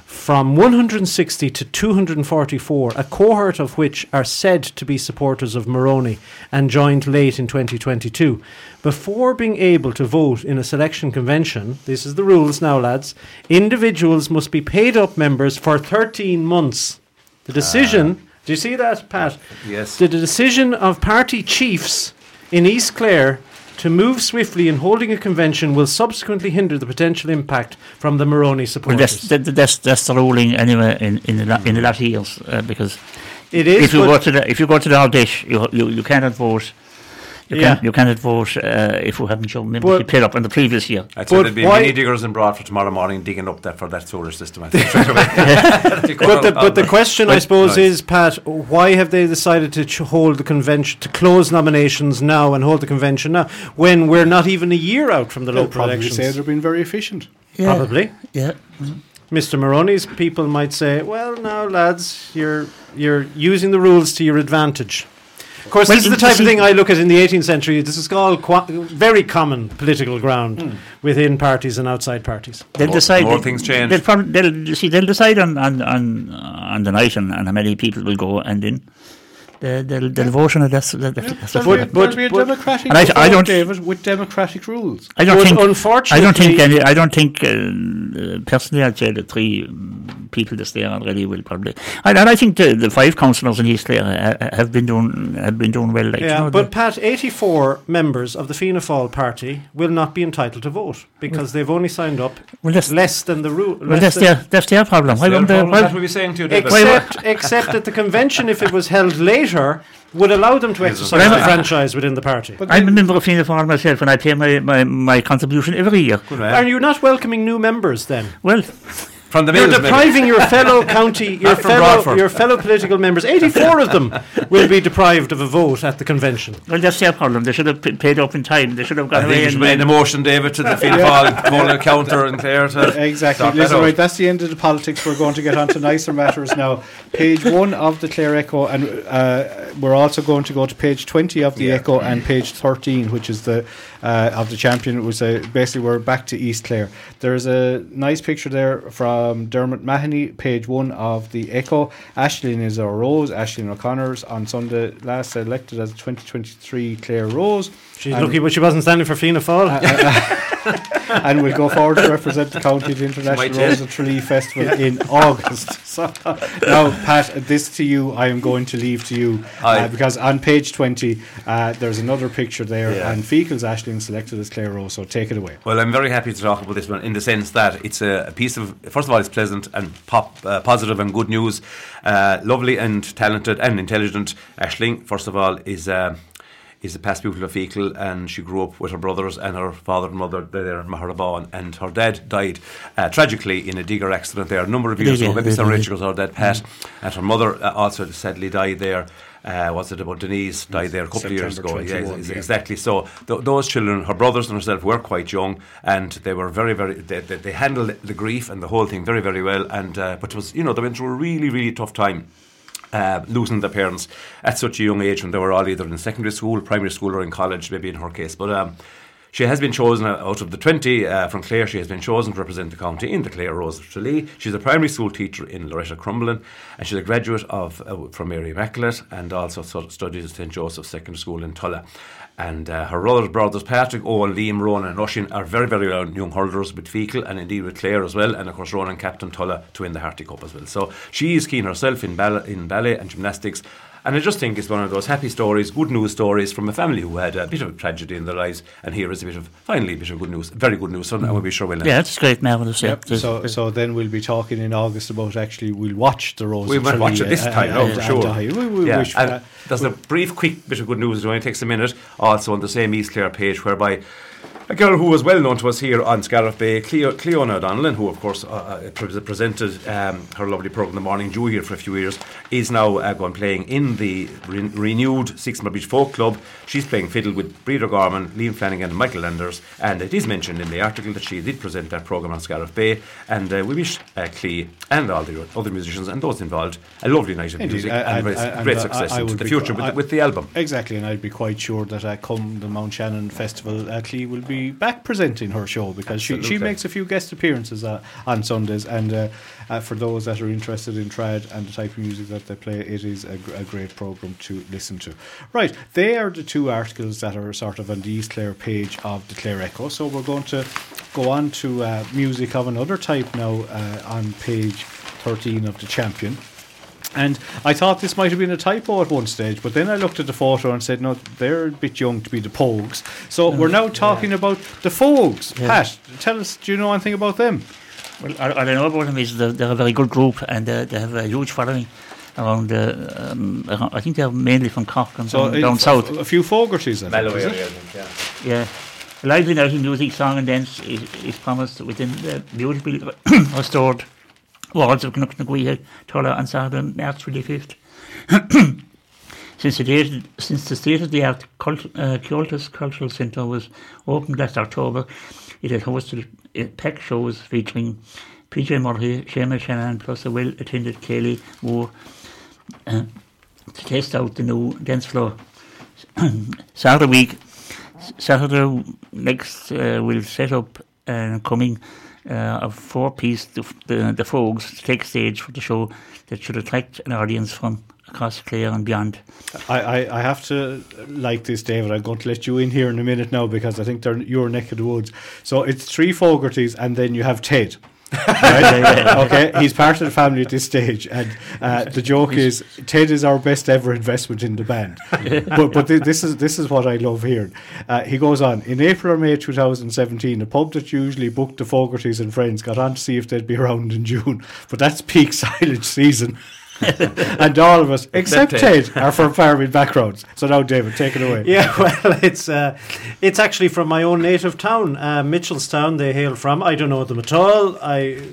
from one hundred sixty to two hundred forty-four, a cohort of which are said to be supporters of Maroney and joined late in twenty twenty-two. Before being able to vote in a selection convention, this is the rules now, lads, individuals must be paid up members for thirteen months. The decision, uh, do you see that, Pat? Yes. The decision of party chiefs in East Clare to move swiftly in holding a convention will subsequently hinder the potential impact from the Maroney supporters. Well, that's, that's, that's the ruling anyway in, in the la- in the latter years, uh, because it is, if you go to the if you go to the Ardish, you you you cannot vote. You yeah. can't you cannot vote uh, if you haven't shown membership paid up in the previous year. I'd say there'd be many diggers in Broadford tomorrow morning digging up that for that solar system. I think, right away. but the but the question but I suppose no. is, Pat, why have they decided to ch- hold the convention, to close nominations now and hold the convention now when we're not even a year out from the They'll local elections? Probably say they've been very efficient. Yeah. Probably, yeah. Mm-hmm. Mister Maroney's people might say, "Well, now, lads, you're you're using the rules to your advantage." Of course, well, this is the type of thing I look at in the eighteenth century. This is all qua- very common political ground mm. within parties and outside parties. They'll more, decide. More they, things change. They'll, prob- they'll, see, they'll decide on, on, on, on the night and, and how many people will go, and then they'll, they'll, they'll vote on it. That's, that's, yeah, that's there'll, be, there'll be a democratic I, I don't, David, with democratic rules. I don't but think. Unfortunately, I don't think. Any, I don't think uh, personally, I'd say the three people that's there already will probably. And, and I think the, the five councillors in East Clare have been doing have been doing well. Like, yeah, you know, but Pat, eighty-four members of the Fianna Fáil party will not be entitled to vote because well, they've only signed up well, less than the rule. Well, that's their that's their problem. That's, their problem. Well, that's what we're saying to you, David. Except, except at the convention, if it was held later, would allow them to exercise the franchise within the party. But I'm a member of Fianna Fáil myself and I pay my, my, my contribution every year. Are you not welcoming new members then? Well, from the you're depriving maybe. your fellow county, your fellow, your fellow political members, eighty-four of them will be deprived of a vote at the convention. Well, that's their problem. They should have p- paid up in time. They should have got I away. I think made a motion, David, to the Fianna Fáil counter and Clare to exactly. Listen, that right, that's the end of the politics. We're going to get on to nicer matters now. Page one of the Clare Echo, and uh, we're also going to go to page twenty of the yeah. Echo and page thirteen, which is the uh, of the Champion. It was uh, basically we're back to East Clare. There's a nice picture there from. Um, Dermot Mahoney, page one of the Echo. Aisling is our Rose. Aisling O'Connor's on Sunday last elected as twenty twenty-three Clare Rose. She's and lucky, but she wasn't standing for Fianna Fáil. Uh, uh, uh, and will go forward to represent the county at the International Rose of Tralee Festival yeah. in August. So, now, Pat, this to you, I am going to leave to you uh, because on page twenty, uh, there's another picture there, yeah. and Fecals Aisling selected as Clare Rose. So take it away. Well, I'm very happy to talk about this one in the sense that it's a, a piece of. First of all, it's pleasant and pop, uh, positive and good news. Uh, lovely and talented and intelligent. Aisling, first of all, is uh, is a past pupil of Fecal, and she grew up with her brothers and her father and mother there in Maharabawn, and her dad died uh, tragically in a digger accident there a number of years ago. Maybe some rich girls, her dad passed, and her mother uh, also sadly died there. Uh, was it about Denise died there a couple September of years ago yeah, yeah. exactly so th- those children, her brothers and herself, were quite young, and they were very very they, they, they handled the grief and the whole thing very very well, and uh, but it was, you know, they went through a really really tough time Uh, losing their parents at such a young age when they were all either in secondary school, primary school or in college, maybe in her case. But um, she has been chosen out of the twenty uh, from Clare. She has been chosen to represent the county in the Clare Rose of Tralee. She's a primary school teacher in Loretta Crumlin, and she's a graduate of uh, from Mary Immaculate, and also studied at Saint Joseph's Secondary School in Tulla. And uh, her brothers, brothers Patrick, Owen, Liam, Ronan and Rushin are very, very young hurlers with Fecal and indeed with Clare as well. And of course, Ronan captain Tulla to win the Harty Cup as well. So she is keen herself in, ball- in ballet and gymnastics. And I just think it's one of those happy stories, good news stories from a family who had a bit of tragedy in their lives, and here is a bit of, finally, a bit of good news, very good news, so mm. we'll be sure we'll have. Yeah, it's great, marvellous. Yep. Yeah. So, so then we'll be talking in August about, actually, we'll watch the Rose. We might watch it this time, oh, for sure. And we, we yeah. wish for and that. There's a brief, quick bit of good news, it only takes a minute, also on the same East Clare page, whereby a girl who was well known to us here on Scariff Bay, Cleo, Cleona O'Donnell, who of course uh, pre- presented um, her lovely programme The Morning Dew here for a few years, is now uh, going playing in the re- renewed Six Mile Bridge Folk Club. She's playing fiddle with Breda Gorman, Liam Flanagan and Michael Landers, and it is mentioned in the article that she did present that programme on Scariff Bay, and uh, we wish uh, Cleo and all the other musicians and those involved a lovely night of Indeed, music I, I, and I, I, great I, success I, I into the future qu- with, I, with the album. Exactly, and I'd be quite sure that uh, come the Mount Shannon Festival, uh, Cleo will be back presenting her show, because she, she makes a few guest appearances uh, on Sundays, and uh, uh, for those that are interested in trad and the type of music that they play, it is a, gr- a great programme to listen to. Right, they are the two articles that are sort of on the East Clare page of the Clare Echo, so we're going to go on to uh, music of another type now uh, on page thirteen of the Champion. And I thought this might have been a typo at one stage, but then I looked at the photo and said, no, they're a bit young to be the Pogues. So no, we're now talking yeah. about the Fogues. Yeah. Pat, tell us, do you know anything about them? Well, all I know about them is they're a very good group, and uh, they have a huge following around, uh, um, around, I think they're mainly from Cork and so down f- south. A few Fogartys, I think, area, I think, yeah. Yeah. Lively night in music, song and dance is, is promised within the beautifully restored walls of Knocknaguia Tulla on Saturday, March twenty-fifth. Since the date, since the state-of-the-art cult, uh, Cultus Cultural Centre was opened last October, it has hosted uh, packed shows featuring P J Murphy, Seamus Shannon, plus a well-attended Kelly Moore uh, to test out the new dance floor. Saturday week, Saturday next uh, will set up an uh, coming. Uh, of four-piece, the, the, the Fogues to take stage for the show that should attract an audience from across Clare and beyond. I, I, I have to like this, David. I'm going to let you in here in a minute now, because I think they're your neck of the woods. So it's three Fogartys, and then you have Ted. Right? Okay, he's part of the family at this stage, and uh, the joke is Ted is our best ever investment in the band. But but th- this is this is what I love here. Uh, he goes on, in April or May twenty seventeen, a pub that usually booked the Fogartys and friends got on to see if they'd be around in June, but that's peak silage season. And all of us, except Ted, Ted are from farming backgrounds. So now, David, take it away. Yeah, well, it's uh, it's actually from my own native town, uh, Mitchellstown. They hail from. I don't know them at all. I,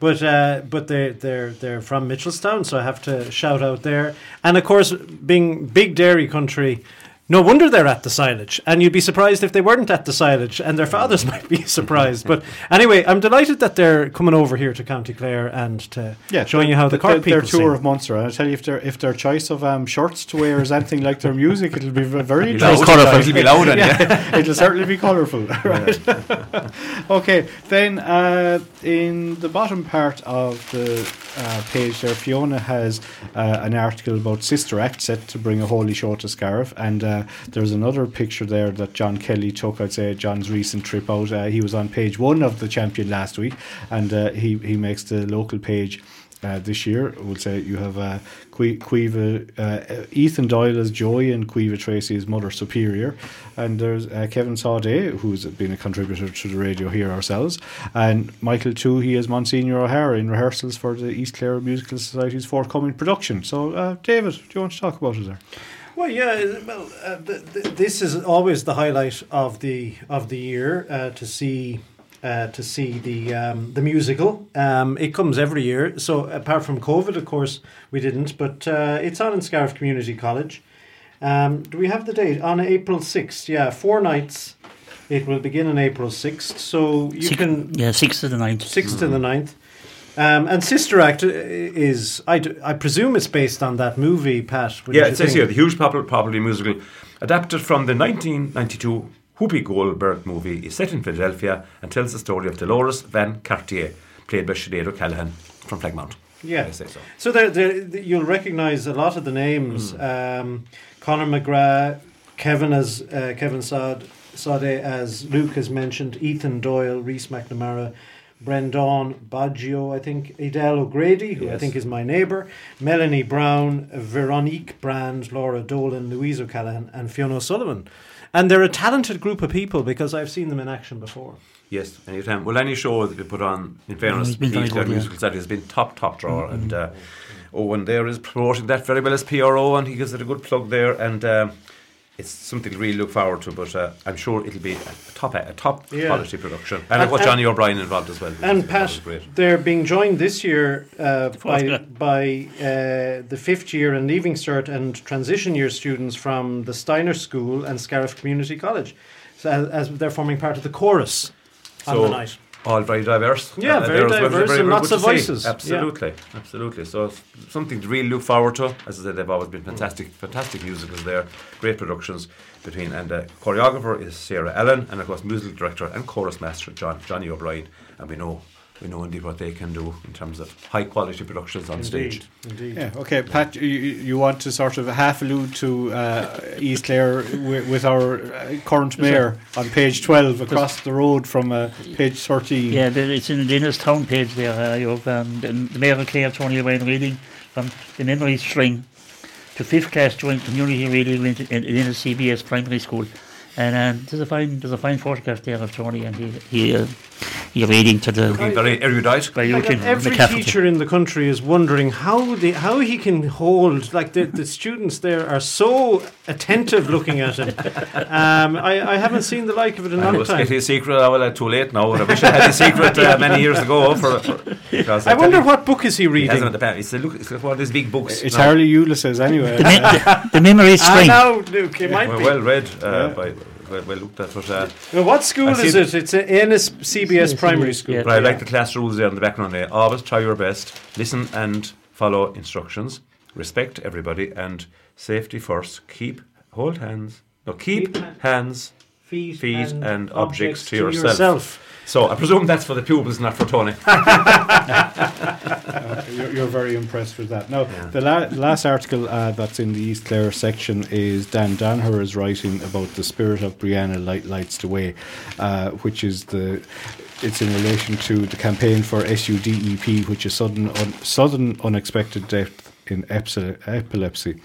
but uh, but they they're they're from Mitchellstown, so I have to shout out there. And of course, being big dairy country. No wonder they're at the silage, and you'd be surprised if they weren't at the silage, and their fathers might be surprised. But anyway, I'm delighted that they're coming over here to County Clare and to yeah, showing you how the, the Cork people their tour sing. Of Munster. And I tell you, if their if their choice of um, shirts to wear is anything like their music, it'll be very interesting. It'll be loud, and yeah, yeah. It'll certainly be colourful. Right? Okay, then uh, in the bottom part of the uh, page there, Fiona has uh, an article about Sister Act set to bring a holy show to Scariff, and. Uh, Uh, there's another picture there that John Kelly took, I'd say, John's recent trip out. Uh, he was on page one of the Champion last week, and uh, he, he makes the local page uh, this year. I would say you have uh, Cueva, Cueva, uh, Ethan Doyle as Joey and Cueva Tracy as Mother Superior. And there's uh, Kevin Saudet, who's been a contributor to the radio here ourselves. And Michael Toohey as Monsignor O'Hara in rehearsals for the East Clare Musical Society's forthcoming production. So, uh, David, do you want to talk about it there? Well, yeah. Well, uh, th- th- this is always the highlight of the of the year uh, to see uh, to see the um, the musical. Um, it comes every year. So apart from COVID, of course, we didn't. But uh, it's on in Scariff Community College. Um, do we have the date on April sixth? Yeah, four nights. It will begin on April sixth. So you Six, can yeah, sixth to the ninth. Sixth mm-hmm. to the ninth. Um, and Sister Act is, I, d- I presume it's based on that movie, Pat. Yeah, it says here, the huge popular property musical, adapted from the nineteen ninety-two Whoopi Goldberg movie, is set in Philadelphia and tells the story of Dolores Van Cartier, played by Sinead O'Callaghan from Flagmount. Yeah. So, so they're, they're, you'll recognise a lot of the names. Mm. Um, Conor McGrath, Kevin as uh, Kevin Sade, Sade as Luke has mentioned, Ethan Doyle, Rhys McNamara, Brendan Baggio, I think, Adele O'Grady, who yes. I think is my neighbour, Melanie Brown, Veronique Brand, Laura Dolan, Louise O'Callaghan and Fiona O'Sullivan. And they're a talented group of people because I've seen them in action before. Yes, any time. Well, any show that we put on, in fairness, mm, Clare yeah. Musical Saturday has been top, top drawer. Mm-hmm. And uh, Owen there is promoting that very well as P R O, and he gives it a good plug there. And um, it's something to really look forward to, but uh, I'm sure it'll be a top, a top yeah. quality production. And, and I've got Johnny O'Brien involved as well. And Pat, they're being joined this year uh, by by uh, the fifth year and Leaving Cert and transition year students from the Steiner School and Scariff Community College. So, as, as they're forming part of the chorus. So, on the night. All very diverse. Yeah, uh, very diverse well, very, and lots of voices. Absolutely, yeah. absolutely. So something to really look forward to. As I said, they've always been fantastic, mm. fantastic musicals there, great productions between. And the uh, choreographer is Sarah Allen, and of course musical director and chorus master John, Johnny O'Brien. And we know, we know indeed what they can do in terms of high quality productions on indeed. stage. Indeed. Yeah. Okay, Pat, you, you want to sort of half allude to uh, East Clare w- with our current mayor on page twelve across the road from uh, page thirteen. Yeah, there, it's in the Ennis Town page there. Uh, you have um, the, the mayor of Clare, Tony O'Brien, reading from the memory string to fifth class during community reading in, in, in the C B S primary school. And uh, there's a fine, there's a fine photograph there of Tony, and he he uh, you're reading to the very erudite. Like every teacher in the country is wondering how the how he can hold like the, the students there are so attentive looking at him. Um, I, I haven't seen the like of it in a long time. I was getting a secret. I was too late now. I wish I had a secret uh, many years ago. For, for I wonder what book is he reading? He hasn't the pen. It's a look. It's one of these big books. It's no. hardly Ulysses anyway. The, me- the, the memory string. I know, Luke. It yeah, might well be well read uh, yeah. by. Well, well looked at, but, uh, well, what school is it? It's an Ennis C B S primary school. Yeah. But I like the class rules there in the background there. Always try your best, listen and follow instructions, respect everybody, and safety first. Keep hold hands. No, keep, keep hands, feet, feet and, and objects, objects to, to yourself. yourself. So I presume that's for the pupils, not for Tony. uh, you're, you're very impressed with that. Now, yeah. the la- last article uh, that's in the East Clare section is Dan Danher is writing about the spirit of Brianna Light Lights the Way, uh, which is the... It's in relation to the campaign for S U D E P, which is sudden, un- sudden unexpected death in epsil- epilepsy.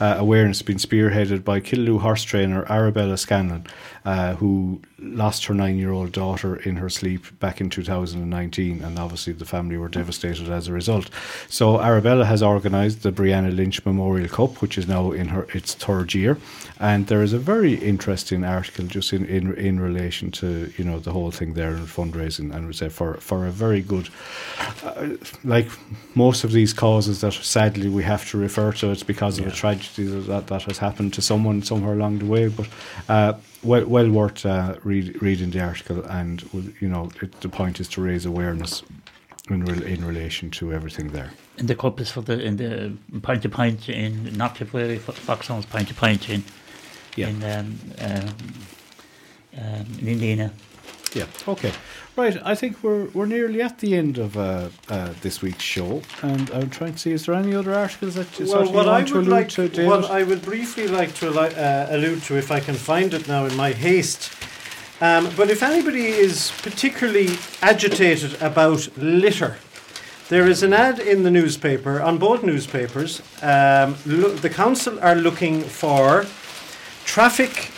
Uh, awareness being spearheaded by Killaloo horse trainer Arabella Scanlon, uh, who lost her nine-year-old daughter in her sleep back in two thousand nineteen, and obviously the family were devastated as a result. So Arabella has organised the Brianna Lynch Memorial Cup, which is now in her its third year, and there is a very interesting article just in, in, in relation to, you know, the whole thing there and fundraising, and we say for, for a very good, uh, like most of these causes that sadly we have to refer to, it's because yeah. of a tragedy that, that has happened to someone somewhere along the way, but uh, well, well worth uh, read, reading the article, and you know it, the point is to raise awareness in re- in relation to everything there. And the cup is for the in the pint to pint in not Tipperary, Foxhounds pint to pint in yeah. in um, um, um, in Indiana. Yeah. Okay. Right. I think we're we're nearly at the end of uh, uh, this week's show, and I'm trying to see is there any other articles that you well, sort of what want I would to allude like, to, David? What I would briefly like to uh, allude to, if I can find it now in my haste, um, but if anybody is particularly agitated about litter, there is an ad in the newspaper on both newspapers. Um, lo- the council are looking for traffic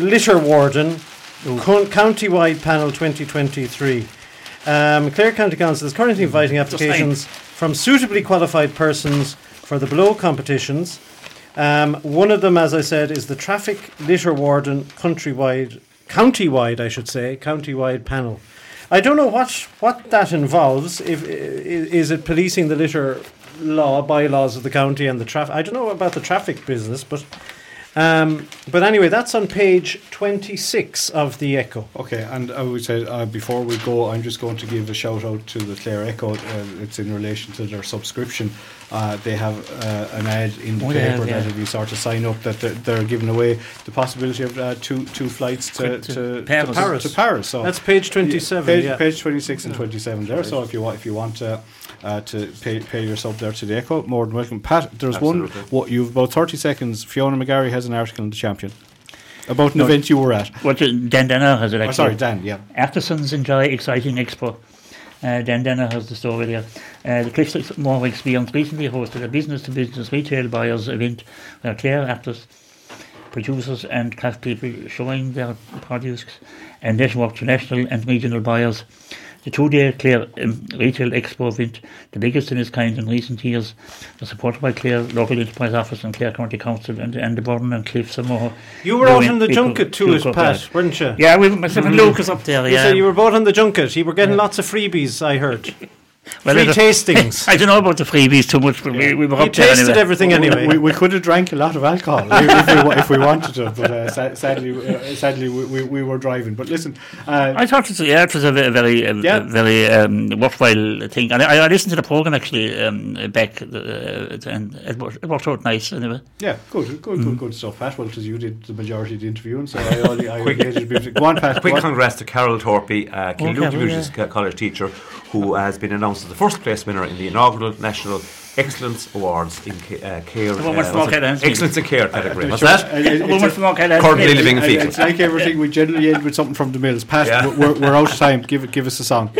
litter warden. Co- County-wide panel twenty twenty-three. Um, Clare County Council is currently inviting applications from suitably qualified persons for the below competitions. Um, one of them, as I said, is the traffic litter warden countrywide, county-wide, I should say, county-wide panel. I don't know what what that involves. If is it policing the litter law, bylaws of the county, and the traffic? I don't know about the traffic business, but. Um, but anyway, that's on page twenty-six of the Echo. Okay, and I would say uh, before we go, I'm just going to give a shout out to the Clare Echo. Uh, it's in relation to their subscription. Uh, they have uh, an ad in the oh, paper yeah, yeah. that if you sort of sign up, that they're, they're giving away the possibility of uh, two two flights to, to, to Paris. To Paris. To Paris so that's page twenty-seven. Yeah, page, yeah. page twenty-six and twenty-seven there. Right. So if you want, if you want uh, uh, to pay, pay your sub there to the Echo, more than welcome. Pat, there's Absolutely. one. What you've about thirty seconds. Fiona McGarry has an article in the Champion about an no, event you were at. What Dan Danner has it? Actually. Oh, sorry, Dan. Yeah. Artisans enjoy exciting expo. Uh, Dan Danher has the story there. Uh, the Cliffs More Experience recently hosted a business-to-business retail buyers event where Clare actors, producers and craft people showing their produce and network to national and regional buyers. The two-day Clare um, Retail Expo event, the biggest in its kind in recent years, was supported by Clare Local Enterprise Office and Clare County Council and, and the Burden and Cliffs and more. You were out on the junket too, as Pat, weren't you? Yeah, we were myself and Lucas up there. Yeah, you, said you were both on the junket. You were getting yeah. lots of freebies, I heard. Well, free tastings. I don't know about the freebies too much, but yeah. we, we were up we there tasted anyway. everything well, anyway. We, we could have drank a lot of alcohol if, if, we, if we wanted to, but uh, sadly, uh, sadly, we, we, we were driving. But listen, uh, I thought it was, yeah, it was a very, a yeah. very um, worthwhile thing. And I, I listened to the program actually um, back, uh, and it worked, it worked out nice anyway. Yeah, good, good, mm. good, good stuff, Pat. Well, because you did the majority of the interviewing, so I only I engaged a bit. Go on, Pat. Quick congrats to Carol Torpy, uh, Kilnamona Division yeah. College teacher, who has been announced as the first place winner in the inaugural National Excellence Awards in uh, Care. Uh, Excellence in Care category. What's that? Currently living in Fife. It's like everything. We generally end with something from the mills. Pat, yeah. we're, we're out of time. Give give us a song.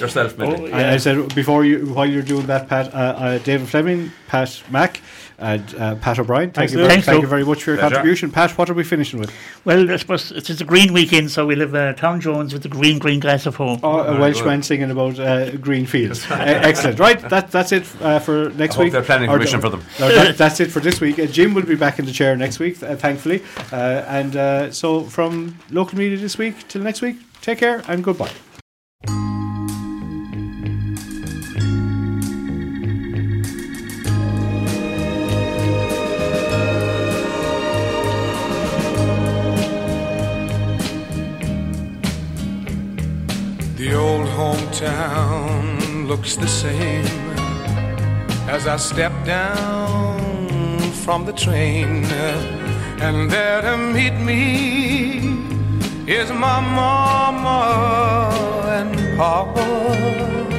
Yourself, oh, yeah. I, I said before you while you're doing that, Pat, uh, uh, David Fleming, Pat Mac, and uh, Pat O'Brien. Thank, you very, thank so. you very much for your Pleasure. contribution, Pat. What are we finishing with? Well, I suppose it's a green weekend, so we'll have uh, Tom Jones with the green, green grass of home. Oh, a Welshman singing about uh, green fields. uh, excellent. Right, that that's it uh, for next I hope week. They're planning permission for them. No, that, that's it for this week. Uh, Jim will be back in the chair next week, uh, thankfully. Uh, and uh, so, from local media this week till next week, take care and goodbye. Town looks the same as I step down from the train, and there to meet me is my mama and papa.